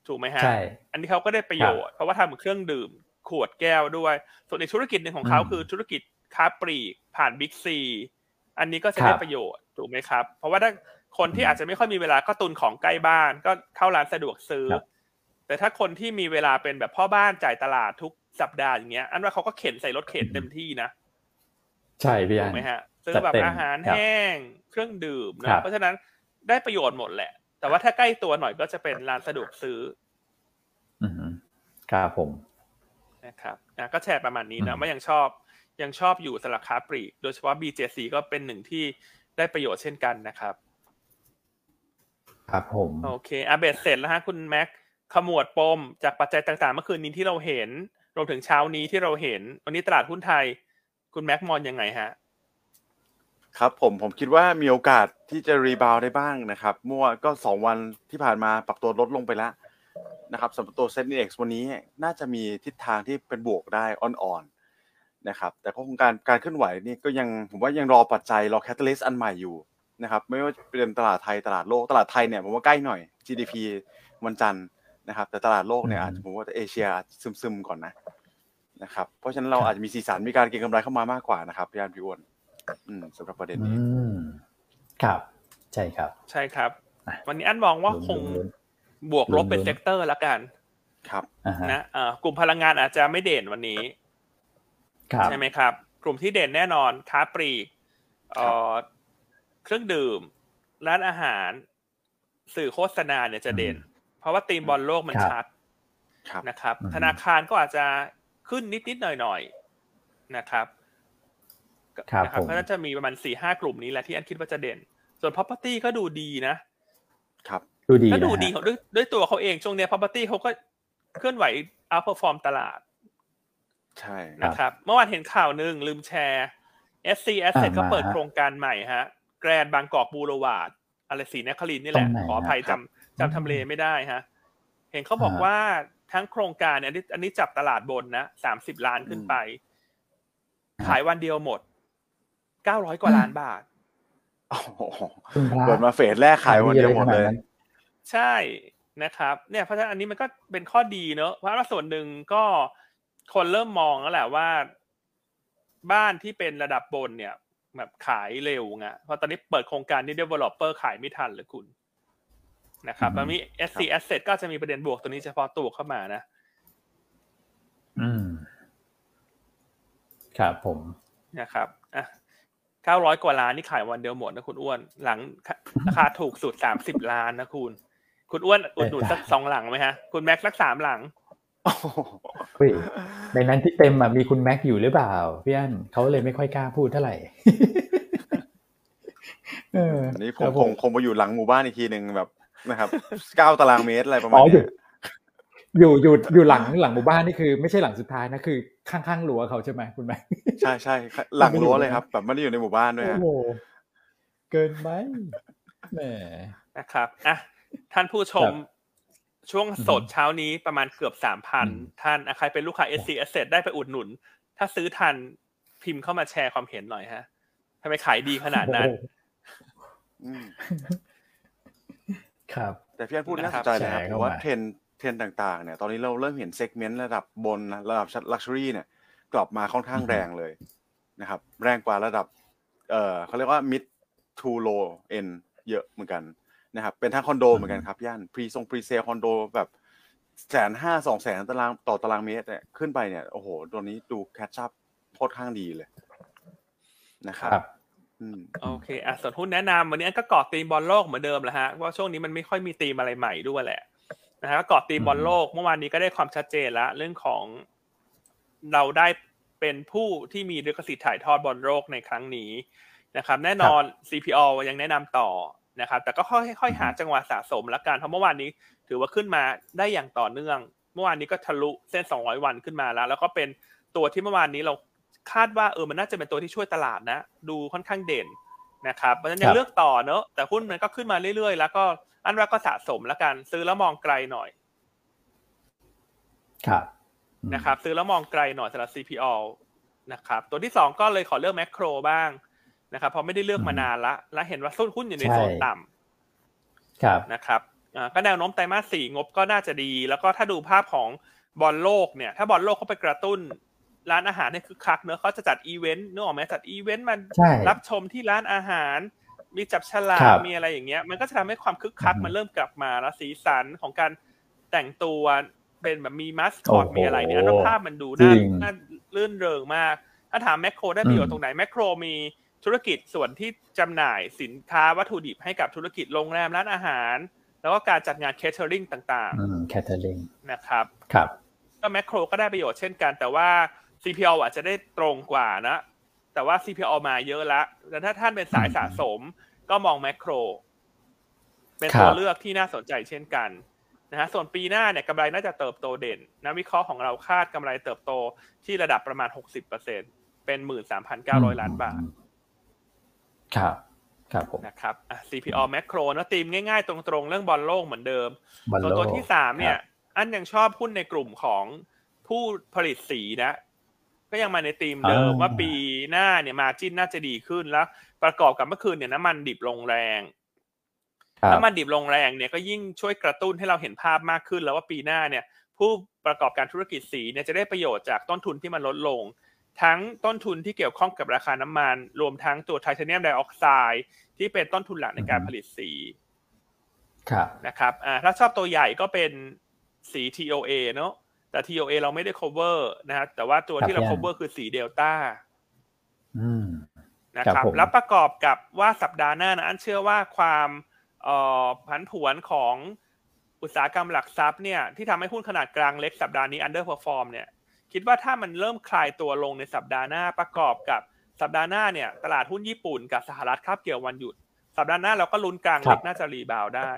ถูกไหมฮะใช่อันนี้เขาก็ได้ประโยชน์เพราะว่าทำเครื่องดื่มขวดแก้วด้วยส่วนอีกธุรกิจหนึ่งของเขาคือธุรกิจค้าปลีกผ่านบิ๊กซีอันนี้ก็จะได้ประโยชน์ถูกไหมครับเพราะว่าถ้าคนที่อาจจะไม่ค่อยมีเวลาก็ตุนของใกล้บ้านก็เข้าร้านสะดวกซื้อแต่ถ้าคนที่มีเวลาเป็นแบบพ่อบ้านจ่ายตลาดทุกสัปดาห์อย่างเงี้ยอันว่าเขาก็เข็นใส่รถเข็นเต็มที่นะใช่พี่อันถูกไหมฮะซื้อแบบอาหารแห้งเครื่องดื่มนะเพราะฉะนั้นได้ประโยชน์หมดแหละแต่ว่าถ้าใกล้ตัวหน่อยก็จะเป็นร้านสะดวกซื้อครับผมนะครับก็แชร์ประมาณนี้นะว่ายังชอบอยู่สลักค้าปลีกโดยเฉพาะ BJC ก็เป็นหนึ่งที่ได้ประโยชน์เช่นกันนะครับครับผมโอเคเบ็ดเสร็จแล้วฮะคุณแม็กขมวดปมจากปัจจัยต่างๆเมื่อคืนนี้ที่เราเห็นรวมถึงเช้านี้ที่เราเห็นวันนี้ตลาดหุ้นไทยคุณแม็กมอนยังไงฮะครับผมคิดว่ามีโอกาสที่จะรีบาวได้บ้างนะครับเมื่อก็2วันที่ผ่านมาปรับตัวลดลงไปแล้วนะครับสำหรับตัวเซ็ตอินเด็กซ์วันนี้น่าจะมีทิศทางที่เป็นบวกได้อ่อนๆนะครับแต่ก็คงการเคลื่อนไหวนี่ก็ยังผมว่ายังรอปัจจัยรอแคตาลิสต์อันใหม่อยู่นะครับไม่ว่าจะเป็นตลาดไทยตลาดโลกตลาดไทยเนี่ยผมว่าใกล้หน่อย GDP วันจันทร์นะครับแต่ตลาดโลกเนี่ยอาจจะผมว่าเอเชียซึมๆก่อนนะครับเพราะฉะนั้นเราอาจจะมีสีสันมีการเก็งกำไรเข้ามามากกว่านะครับพี่อันพี่อ้วนสำหรับประเด็นนี้ครับใช่ครับใช่ครับวันนี้อันมองว่าคงบวกลบเป็นเซกเตอร์ละกันครับนะกลุ่มพลังงานอาจจะไม่เด่นวันนี้ใช่ไหมครับกลุ่มที่เด่นแน่นอนค้าปลีกเครื่องดื่มร้านอาหารสื่อโฆษณาเนี่ยจะเด่นเพราะว่าธีมบอลโลกมันชัดนะครับธนาคารก็อาจจะขึ้นนิดๆหน่อยๆนะครับ นะครับก็น่าจะมีประมาณ 4-5 กลุ่มนี้แหละที่อันคิดว่าจะเด่นส่วน property ก็ดูดีนะครับดูดีนะก็ดูดีด้วยตัวเขาเองช่วงนี้ property เขาก็เคลื่อนไหว outperform ตลาดใช่นะครับเมื่อวานเห็นข่าวนึงลืมแชร์ SC Asset ก็เปิดโครงการใหม่ฮะแกรนบางกอกบูรวาดอะไรศรีนครินทร์นี่แหละขออภัยจำทำเลไม่ได้ฮะเห็นเขาบอกว่าทั้งโครงการเนี่ยอันนี้จับตลาดบนนะ30ล้านขึ้นไปขายวันเดียวหมด900กว่าล้านบาทโอ้โหเปิดมาเฟสแรกขายวันเดียวหมดเลยใช่นะครับเนี่ยเพราะฉะนั้นอันนี้มันก็เป็นข้อดีเนอะเพราะว่าส่วนหนึ่งก็คนเริ่มมองแล้วแหละว่าบ้านที่เป็นระดับบนเนี่ยแบบขายเร็วไงเพราะตอนนี้เปิดโครงการที่ Developer ขายไม่ทันหรือคุณนะครับแล้วมี SC Asset ก็จะมีประเด็นบวกตัวนี้เฉพาะตัวเข้ามานะครับผมนะครับอ่ะ900กว่าล้านนี่ขายวันเดียวหมดนะคุณอ้วนหลังราคาถูกสุด30ล้านนะคุณอ้วนอุดหนุนสัก2หลังมั้ยฮะคุณแม็กซ์สัก3หลังในนั้นที่เต็มอ่ะมีคุณแม็กอยู่หรือเปล่าพี่อั้นเค้าเลยไม่ค่อยกล้าพูดเท่าไหร่อันนี้ผมมาอยู่หลังหมู่บ้านอีกทีนึงแบบนะครับ9ตารางเมตรอะไรประมาณนี้อยู่หลังหมู่บ้านนี่คือไม่ใช่หลังสุดท้ายนะคือข้างๆรั้วเขาใช่ไหมคุณแม็กใช่ๆหลังรั้วเลยครับแบบไม่ได้อยู่ในหมู่บ้านด้วยฮะโอ้เกินไปแหมนะครับอ่ะท่านผู้ชมช่วงสดเช้านี้ประมาณเกือบ 3,000 ท่านใครเป็นลูกค้า SC Asset ได้ไปอุดหนุนถ้าซื้อทันพิมพ์เข้ามาแชร์ความเห็นหน่อยฮะทำไมขายดีขนาดนั้นครับแต่พี่อั้นพูดน่าสนใจนะครับเพราะว่าเทรนด์ต่างๆเนี่ยตอนนี้เราเริ่มเห็นเซกเมนต์ระดับบนระดับลักชัวรี่เนี่ยกลับมาค่อนข้างแรงเลยนะครับแรงกว่าระดับเขาเรียกว่า mid to low end เยอะเหมือนกันนะครับเป็นทั้งคอนโดเหมือนกันครับย่านพรีเซลคอนโดแบบ 150,000 200,000 ตารางต่อตารางเมตรเนี่ยขึ้นไปเนี่ยโอ้โหตัวนี้ดูแคชอัพค่อนข้างดีเลยนะครับโอเคอ่ะส่วนหุ้นแนะนำวันนี้ก็เกาะตีมบอลโลกเหมือนเดิมแหละฮะว่าช่วงนี้มันไม่ค่อยมีตีมอะไรใหม่ด้วยแหละนะฮะก็เกาะตีมบอลโลกเมื่อวานนี้ก็ได้ความชัดเจนละเรื่องของเราได้เป็นผู้ที่มีลิขสิทธิ์ถ่ายทอดบอลโลกในครั้งนี้นะครับแน่นอน CP All ยังแนะนำต่อนะครับแต่ก็ค่อยๆหาจังหวะสะสมละกันเพราะเมื่อวานนี้ถือว่าขึ้นมาได้อย่างต่อเนื่องเมื่อวานนี้ก็ทะลุเส้น200วันขึ้นมาแล้วก็เป็นตัวที่เมื่อวานนี้เราคาดว่ามันน่าจะเป็นตัวที่ช่วยตลาดนะดูค่อนข้างเด่นนะครับเพราะฉะนั้นยังเลือกต่อเนอะแต่หุ้นมันก็ขึ้นมาเรื่อยๆแล้วก็อันว่าก็สะสมละกันซื้อแล้วมองไกลหน่อยครับนะครับซื้อแล้วมองไกลหน่อยสำหรับ CP All นะครับตัวที่2ก็เลยขอเลือก Macro บ้างนะครับเพราะไม่ได้เลือกมานานละและเห็นว่าหุ้นอยู่ในโซนต่ำครับนะครับก็แนวโน้มไตรมาส4งบก็น่าจะดีแล้วก็ถ้าดูภาพของบอลโลกเนี่ยถ้าบอลโลกเขาไปกระตุ้นร้านอาหารให้คึกคักเนอะเขาจะจัดอีเวนต์นึกออกไหมจัดอีเวนต์มารับชมที่ร้านอาหารมีจับฉลากมีอะไรอย่างเงี้ยมันก็จะทำให้ความคึกคักมันเริ่มกลับมาแล้วสีสันของการแต่งตัวเป็นแบบมีมาสคอตมีอะไรเนี่ยภาพมันดูน่าลื่นเริงมากถ้าถามแมคโครได้ประโยชน์ตรงไหนแมคโครมีธุรกิจส่วนที่จำหน่ายสินค้าวัตถุดิบให้กับธุรกิจโรงแรมร้านอาหารแล้วก็การจัดงาน Catering ต่างๆ Catering นะครับครับก็แมคโครก็ได้ประโยชน์เช่นกันแต่ว่า CP All อาจจะได้ตรงกว่านะแต่ว่า CP All มาเยอะละแต่ถ้าท่านเป็นสายสะสมก็มองแมคโครเป็นตัวเลือกที่น่าสนใจเช่นกันนะฮะส่วนปีหน้าเนี่ยกำไรน่าจะเติบโตเด่นนักวิเคราะห์ของเราคาดกำไรเติบโตที่ระดับประมาณ 60% เป็น 13,900 ล้านบาทครับครับผมนะครับอ่ะ CP All Macro เนาะธีมง่ายๆตรงๆเรื่องบอลโลกเหมือนเดิมตัวที่3เนี่ยอันยังชอบหุ้นในกลุ่มของผู้ผลิตสีนะก็ยังมาในธีมเดิมว่าปีหน้าเนี่ย Margin น่าจะดีขึ้นแล้วประกอบกับเมื่อคืนเนี่ยน้ำมันดิบลงแรงน้ำมันดิบลงแรงเนี่ยก็ยิ่งช่วยกระตุ้นให้เราเห็นภาพมากขึ้นแล้วว่าปีหน้าเนี่ยผู้ประกอบการธุรกิจสีเนี่ยจะได้ประโยชน์จากต้นทุนที่มันลดลงทั้งต้นทุนที่เกี่ยวข้องกับราคาน้ำมันรวมทั้งตัวไทเทเนียมไดออกไซด์ที่เป็นต้นทุนหลักในการผลิตสีนะครับถ้าชอบตัวใหญ่ก็เป็นสี TOA เนอะแต่ TOA เราไม่ได้ cover นะครับแต่ว่าตัวที่เรา cover คือสีเดลต้านะครับแล้วประกอบกับว่าสัปดาห์หน้านะอันเชื่อว่าความผันผวนของอุตสาหกรรมหลักทรัพย์เนี่ยที่ทำให้หุ้นขนาดกลางเล็กสัปดาห์นี้ underperform เนี่ยคิดว่าถ้ามันเริ่มคลายตัวลงในสัปดาห์หน้าประกอบกับ สัปดาห์หน้าเนี่ยตลาดหุ้นญี่ปุ่นกับสหรัฐคาบเกี่ยววันหยุดสัปดาห์หน้าเราก็ลุ้นกลางเล็กน่าจะรีบาวได้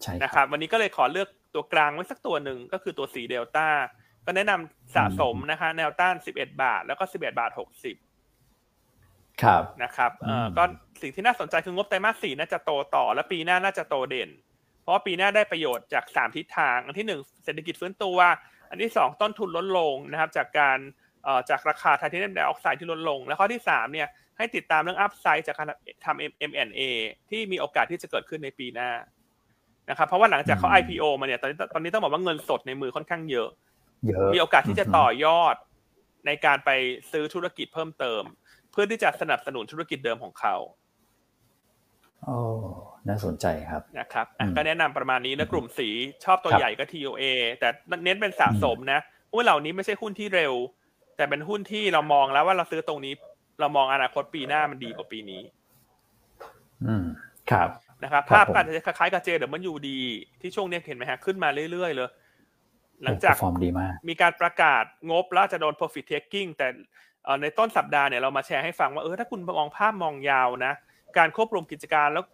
ใช่นะครับวันนี้ก็เลยขอเลือกตัวกลางไว้สักตัวหนึ่งก็คือตัว4 Delta ก็แนะนำสะสมนะคะแนวต้าน11บาทแล้วก็11บาท60ครับนะครับก็สิ่งที่น่าสนใจคืองบไตรมาส4น่าจะโตต่อและปีหน้าน่าจะโตเด่นเพราะปีหน้าได้ประโยชน์จาก3ทิศทางอันที่1เศรษฐกิจฟื้นตัวอันที่2ต้นทุนลดลงนะครับจากการจากราคาไทเทเนียมไดออกไซด์ที่ลดลงและข้อที่3เนี่ยให้ติดตามเรื่องอัพไซด์จากการทำ M&A ที่มีโอกาสที่จะเกิดขึ้นในปีหน้านะครับเพราะว่าหลังจากเขา IPO มาเนี่ยตอนนี้ต้องบอกว่าเงินสดในมือค่อนข้างเยอะมีโอกาสที่จะต่อยอดในการไปซื้อธุรกิจเพิ่มเติมเพื่อที่จะสนับสนุนธุรกิจเดิมของเขาโอ้น่าสนใจครับนะครับก็แนะนำประมาณนี้นะกลุ่มสีชอบตัวใหญ่ก็ TOA แต่เน้นเป็นสะสมนะหุ้นเหล่านี้ไม่ใช่หุ้นที่เร็วแต่เป็นหุ้นที่เรามองแล้วว่าเราซื้อตรงนี้เรามองอนาคตปีหน้ามันดีกว่าปีนี้ครับนะครับภาพการจะคล้ายๆกับ JWD ที่ช่วงนี้เห็นไหมฮะขึ้นมาเรื่อยๆเลยหลังจากมีการประกาศงบแล้วจะโดน profit taking แต่ในต้นสัปดาห์เนี่ยเรามาแชร์ให้ฟังว่าถ้าคุณมองภาพมองยาวนะการควบรวมกิจการแล้ว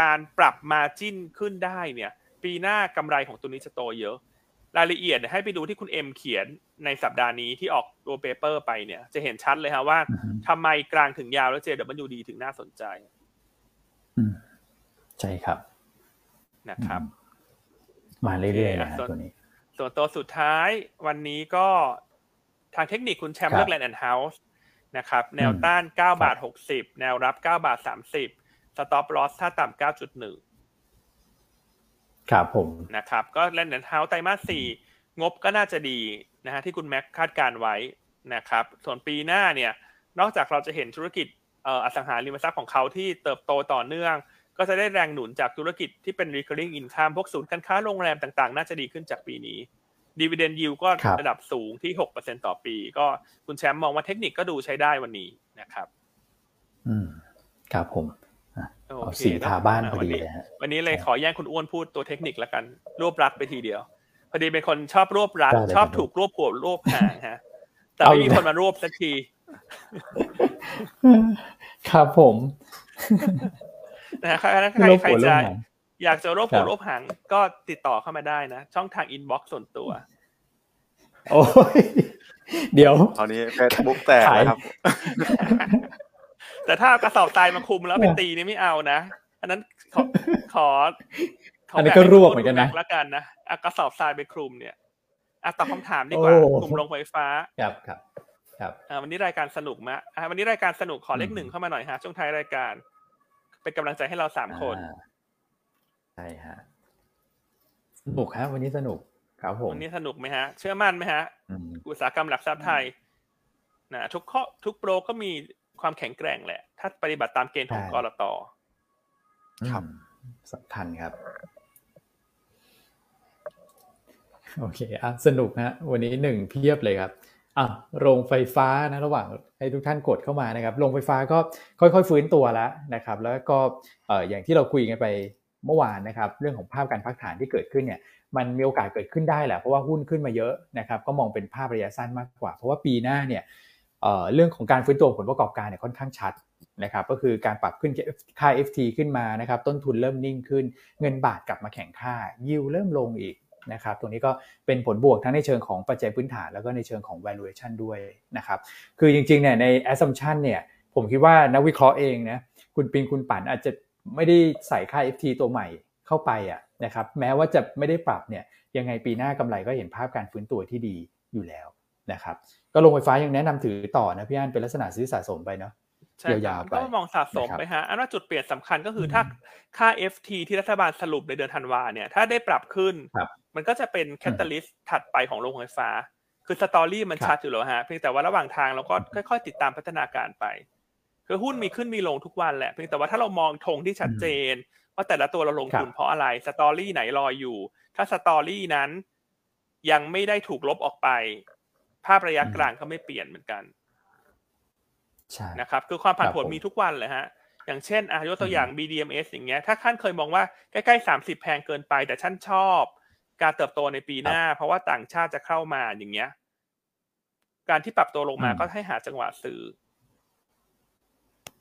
การปรับ margin ขึ้นได้เนี่ยปีหน้ากำไรของตัวนี้จะโตเยอะรายละเอียดให้ไปดูที่คุณเอ็มเขียนในสัปดาห์นี้ที่ออกตัวเปเปอร์ไปเนี่ยจะเห็นชัดเลยฮะว่าทำไมกลางถึงยาวแล้ว JWD ถึงน่าสนใจใช่ครับนะครับมาเรื่อยๆนะตัวนี้ส่วนตัวสุดท้ายวันนี้ก็ทางเทคนิคคุณแชมป์เลือก Land & House นะครับแนวต้าน9บาท60แนวรับ9บาท30 Stop Loss ถ้าต่ำ 9.1 ครับผมนะครับก็ Land & House ไตรมาส4งบก็น่าจะดีนะฮะที่คุณแม็กคาดการไว้นะครับส่วนปีหน้าเนี่ยนอกจากเราจะเห็นธุรกิจอสังหาริมทรัพย์ของเขาที่เติบโตต่อเนื่องก็จะได้แรงหนุนจากธุรกิจที่เป็น recurring income พวกศูนย์การค้าโรงแรมต่างๆน่าจะดีขึ้นจากปีนี้ dividend yield ก็ระดับสูงที่ 6% ต่อปีก็คุณแชมป์มองว่าเทคนิคก็ดูใช้ได้วันนี้นะครับครับผมเอาสีทาบ้านพอดีเลยฮะวันนี้เลยขอแย่งคุณอ้วนพูดตัวเทคนิคละกันรวบรัดไปทีเดียวพอดีเป็นคนชอบรวบรัดชอบถูกรวบหัวรวบหางฮะแต่ไม่มีคนมารวบสักทีครับผมนะครับใครจะอยากจะรบหัวรบหางก็ติดต่อเข้ามาได้นะช่องทางอินบ็อกซ์ส่วนตัวโอ้ยเดี๋ยวคราวนี้ Facebook แตกนะครับแต่ถ้ากระสอบทรายมาคุมแล้วเป็นตีนี่ไม่เอานะอันนั้นขออันนี้ก็รวบเหมือนกันนะละกันนะกระสอบทรายไปคลุมเนี่ยตอบคำถามดีกว่ากลุ่มโรงไฟฟ้าครับครับครับวันนี้รายการสนุกมะวันนี้รายการสนุกขอเลข1เข้ามาหน่อยฮะช่วงท้ายรายการเป็นกำลังใจให้เรา3คนใช่ฮะสนุกฮะวันนี้สนุกครับผมวันนี้สนุกไหมฮะเชื่อมั่นไหมฮะอุตสาหกรรมหลักทรัพย์ไทยนะทุกโปรก็มีความแข็งแกร่งแหละถ้าปฏิบัติตามเกณฑ์ของกลต.ครับสำคัญครับโอเคอ่ะสนุกฮะวันนี้1เพียบเลยครับอ่ะโรงไฟฟ้านะระหว่างให้ทุกท่านกดเข้ามานะครับโรงไฟฟ้าก็ค่อยๆฟื้นตัวแล้วนะครับแล้วก็อย่างที่เราคุยกันไปเมื่อวานนะครับเรื่องของภาพการพักฐานที่เกิดขึ้นเนี่ยมันมีโอกาสเกิดขึ้นได้แหละเพราะว่าหุ้นขึ้นมาเยอะนะครับก็มองเป็นภาพระยะสั้นมากกว่าเพราะว่าปีหน้าเนี่ยเรื่องของการฟื้นตัวผลประกอบการเนี่ยค่อนข้างชัดนะครับก็คือการปรับขึ้นค่า FT ขึ้นมานะครับต้นทุนเริ่มนิ่งขึ้นเงินบาทกลับมาแข็งค่ายิวเริ่มลงอีกนะครับตรงนี้ก็เป็นผลบวกทั้งในเชิงของปัจจัยพื้นฐานแล้วก็ในเชิงของ valuation ด้วยนะครับคือจริงๆเนี่ยใน assumption เนี่ยผมคิดว่านักวิเคราะห์เองนะคุณปิงคุณปั่นอาจจะไม่ได้ใส่ค่า FT ตัวใหม่เข้าไปอ่ะนะครับแม้ว่าจะไม่ได้ปรับเนี่ยยังไงปีหน้ากำไรก็เห็นภาพการฟื้นตัวที่ดีอยู่แล้วนะครับก็ลงไฟฟ้ายังแนะนำถือต่อนะพี่อั้นเป็นลักษณะซื้อสะสมไปเนาะยาวๆไปก็มองสะสมไปฮะอันว่าจุดเปลี่ยนสำคัญก็คือถ้าค่า FT ที่รัฐบาลสรุปในเดือนธันวาเนี่ยถ้าได้ปรับขึ้นมันก็จะเป็นแคตตาลิสต์ถัดไปของโรงไฟฟ้าคือสตอรี่มันชัดอยู่แล้วฮะเพียงแต่ว่าระหว่างทางเราก็ค่อยๆติดตามพัฒนาการไปคือหุ้นมีขึ้นมีลงทุกวันแหละเพียงแต่ว่าถ้าเรามองธงที่ชัดเจนว่าแต่ละตัวเราลงทุนเพราะอะไรสตอรี่ไหนรออยู่ถ้าสตอรี่นั้นยังไม่ได้ถูกลบออกไปภาพระยะกลางก็ไม่เปลี่ยนเหมือนกันนะครับคือความผันผวนมีทุกวันเลยฮะอย่างเช่นยกตัวอย่าง BDMS อย่างเงี้ยถ้าท่านเคยมองว่าใกล้ๆ30แพงเกินไปแต่ท่านชอบการเติบโตในปีหน้าเพราะว่าต่างชาติจะเข้ามาอย่างเงี้ย การที่ปรับตัวลงมาก็ให้หาจังหวะซื้อ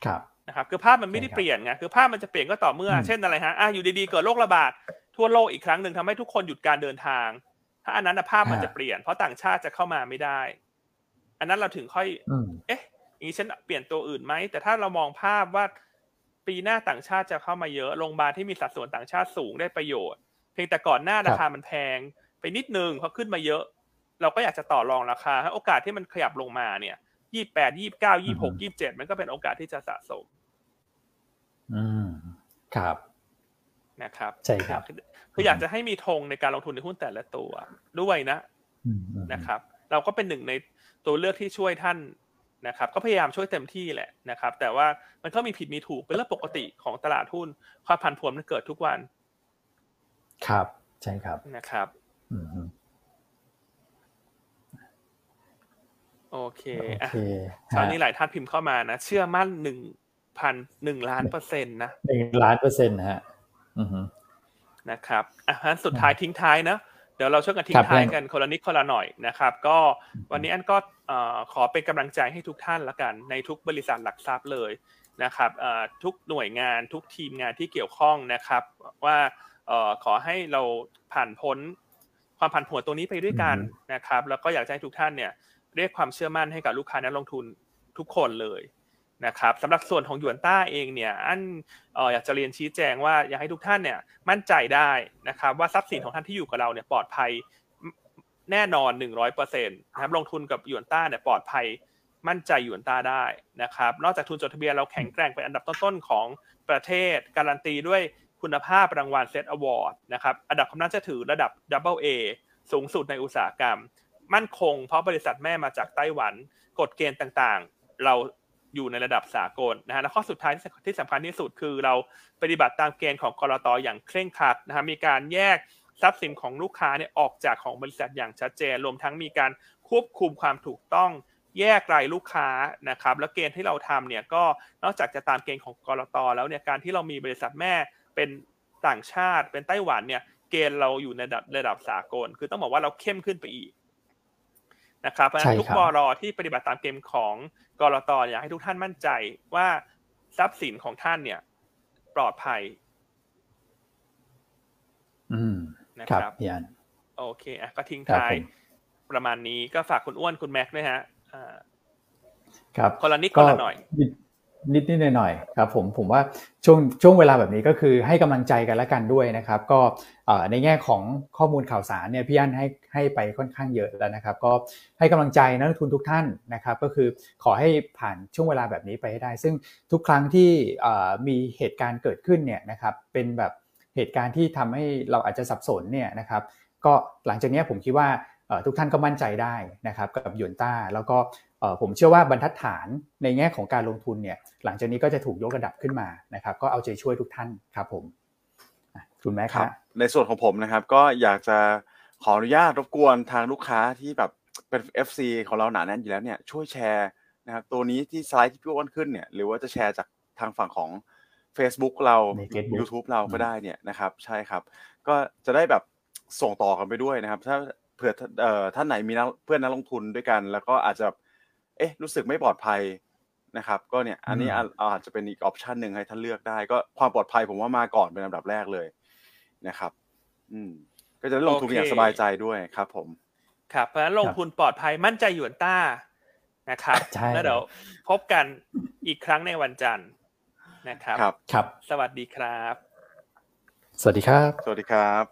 ครับนะครับคือภาพมันไม่ได้เปลี่ยนไงคือภาพมันจะเปลี่ยนก็ต่อเมื่อเช่นอะไรฮะอยู่ดีๆเกิดโรคระบาดทั่วโลกอีกครั้งนึงทำให้ทุกคนหยุดการเดินทางถ้าอันนั้นภาพมันจะเปลี่ยนเพราะต่างชาติจะเข้ามาไม่ได้อันนั้นเราถึงค่อยเอ๊ะอย่างนี้ฉันเปลี่ยนตัวอื่นไหมแต่ถ้าเรามองภาพว่าปีหน้าต่างชาติจะเข้ามาเยอะโรงพยาบาลที่มีสัดส่วนต่างชาติสูงได้ประโยชน์เพียงแต่ก่อนหน้าราคามันแพงไปนิดนึงพอขึ้นมาเยอะเราก็อยากจะต่อรองราคาโอกาสที่มันขยับลงมาเนี่ย28 29 26 27มันก็เป็นโอกาสที่จะสะสมครับนะครับใช่ครับคืออยากจะให้มีธงในการลงทุนในหุ้นแต่ละตัวด้วยนะนะครับเราก็เป็นหนึ่งในตัวเลือกที่ช่วยท่านนะครับก็พยายามช่วยเต็มที่แหละนะครับแต่ว่ามันก็มีผิดมีถูกเป็นเรื่องปกติของตลาดหุ้นความผันผวนมันเกิดทุกวันครับใช่ครับนะครับโอเคอ่ะตอนนี้หลายท่านพิมพ์เข้ามานะเชื่อมั่น 1,000 1,000,000% นะ 1,000,000% นะฮะนะครับอ่ะสุดท้ายทิ้งท้ายนะเดี๋ยวเราช่วยกันทิ้งท้ายกันคนละนิดคนละหน่อยนะครับก็วันนี้อันก็ขอเป็นกำลังใจให้ทุกท่านละกันในทุกบริษัทหลักทรัพย์เลยนะครับทุกหน่วยงานทุกทีมงานที่เกี่ยวข้องนะครับว่าขอให้เราผ่านพ้นความผันผวนตรงนี้ไปด้วยกันนะครับแล้วก็อยากให้ทุกท่านเนี่ยเรียกความเชื่อมั่นให้กับลูกค้านักลงทุนทุกคนเลยนะครับสำหรับส่วนของหยวนต้าเองเนี่ยอยากจะเรียนชี้แจงว่าอยากให้ทุกท่านเนี่ยมั่นใจได้นะครับว่าทรัพย์สินของท่านที่อยู่กับเราเนี่ยปลอดภัยแน่นอน 100% นะครับลงทุนกับหยวนต้าเนี่ยปลอดภัยมั่นใจหยวนต้าได้นะครับนอกจากทุนจดทะเบียนเราแข็งแกร่งเป็นอันดับต้นๆของประเทศการันตีด้วยคุณภาพรางวัล Set Award นะครับอันดับความน่าเชื่อถือระดับ AA สูงสุดในอุตสาหกรรมมั่นคงเพราะบริษัทแม่มาจากไต้หวันกฎเกณฑ์ต่างๆเราอยู่ในระดับสากลนะฮะและข้อสุดท้ายที่สำคัญที่สุดคือเราปฏิบัติตามเกณฑ์ของกลต.อย่างเคร่งครัดนะฮะมีการแยกทรัพย์สินของลูกค้าเนี่ยออกจากของบริษัทอย่างชัดเจนรวมทั้งมีการควบคุมความถูกต้องแยกรายลูกค้านะครับและเกณฑ์ที่เราทำเนี่ยก็นอกจากจะตามเกณฑ์ของกลต.แล้วเนี่ยการที่เรามีบริษัทแม่เป็นต่างชาติเป็นไต้หวันเนี่ยเกณฑ์เราอยู่ในระดับสากลคือต้องบอกว่าเราเข้มขึ้นไปอีกนะครับเพราะฉะนั้นทุกบร.ที่ปฏิบัติตามเกณฑ์ของกลต.อยากให้ทุกท่านมั่นใจว่าทรัพย์สินของท่านเนี่ยปลอดภัยนะครับพี่อันโอเคอ่ะก็ทิ้งท้ายประมาณนี้ก็ฝากคุณอ้วนคุณแม็กซ์ด้วยฮะครับคนละนิดคนละหน่อยนิดหน่อยๆครับผมว่าช่วงเวลาแบบนี้ก็คือให้กำลังใจกันและกันด้วยนะครับก็ในแง่ของข้อมูลข่าวสารเนี่ยพี่อั้นให้ไปค่อนข้างเยอะแล้วนะครับก็ให้กำลังใจนักลงทุนทุกท่านนะครับก็คือขอให้ผ่านช่วงเวลาแบบนี้ไปให้ได้ซึ่งทุกครั้งที่มีเหตุการณ์เกิดขึ้นเนี่ยนะครับเป็นแบบเหตุการณ์ที่ทำให้เราอาจจะสับสนเนี่ยนะครับก็หลังจากนี้ผมคิดว่าทุกท่านก็มั่นใจได้นะครับกับหยวนต้าแล้วก็ผมเชื่อว่าบรรทัดฐานในแง่ของการลงทุนเนี่ยหลังจากนี้ก็จะถูกยกระดับขึ้นมานะครับก็เอาใจช่วยทุกท่านครับผมคุณแม่ครับในส่วนของผมนะครับก็อยากจะขออนุญาตรบกวนทางลูกค้าที่แบบเป็น FC ของเราหนาแน่นอยู่แล้วเนี่ยช่วยแชร์นะครับตัวนี้ที่สไลด์ที่พี่อ้วนขึ้นเนี่ยหรือว่าจะแชร์จากทางฝั่งของ Facebook เรา YouTube เราก็ได้เนี่ยนะครับใช่ครับก็จะได้แบบส่งต่อกันไปด้วยนะครับถ้าเผื่อท่านไหนมีเพื่อนนักลงทุนด้วยกันแล้วก็อาจจะรู้สึกไม่ปลอดภัยนะครับก็เนี่ยอันนี้อาจจะเป็นอีกออปชันหนึ่งให้ท่านเลือกได้ก็ความปลอดภัยผมว่ามาก่อนเป็นลำดับแรกเลยนะครับก็จะได้ลงทุนอย่างสบายใจด้วยครับผมครับเพราะฉะนั้นลงทุนปลอดภัยมั่นใจหยวนต้านะครับแล้วเดี๋ยวพบกันอีกครั้งในวันจันทร์นะครับสวัสดีครับสวัสดีครับสวัสดีครับ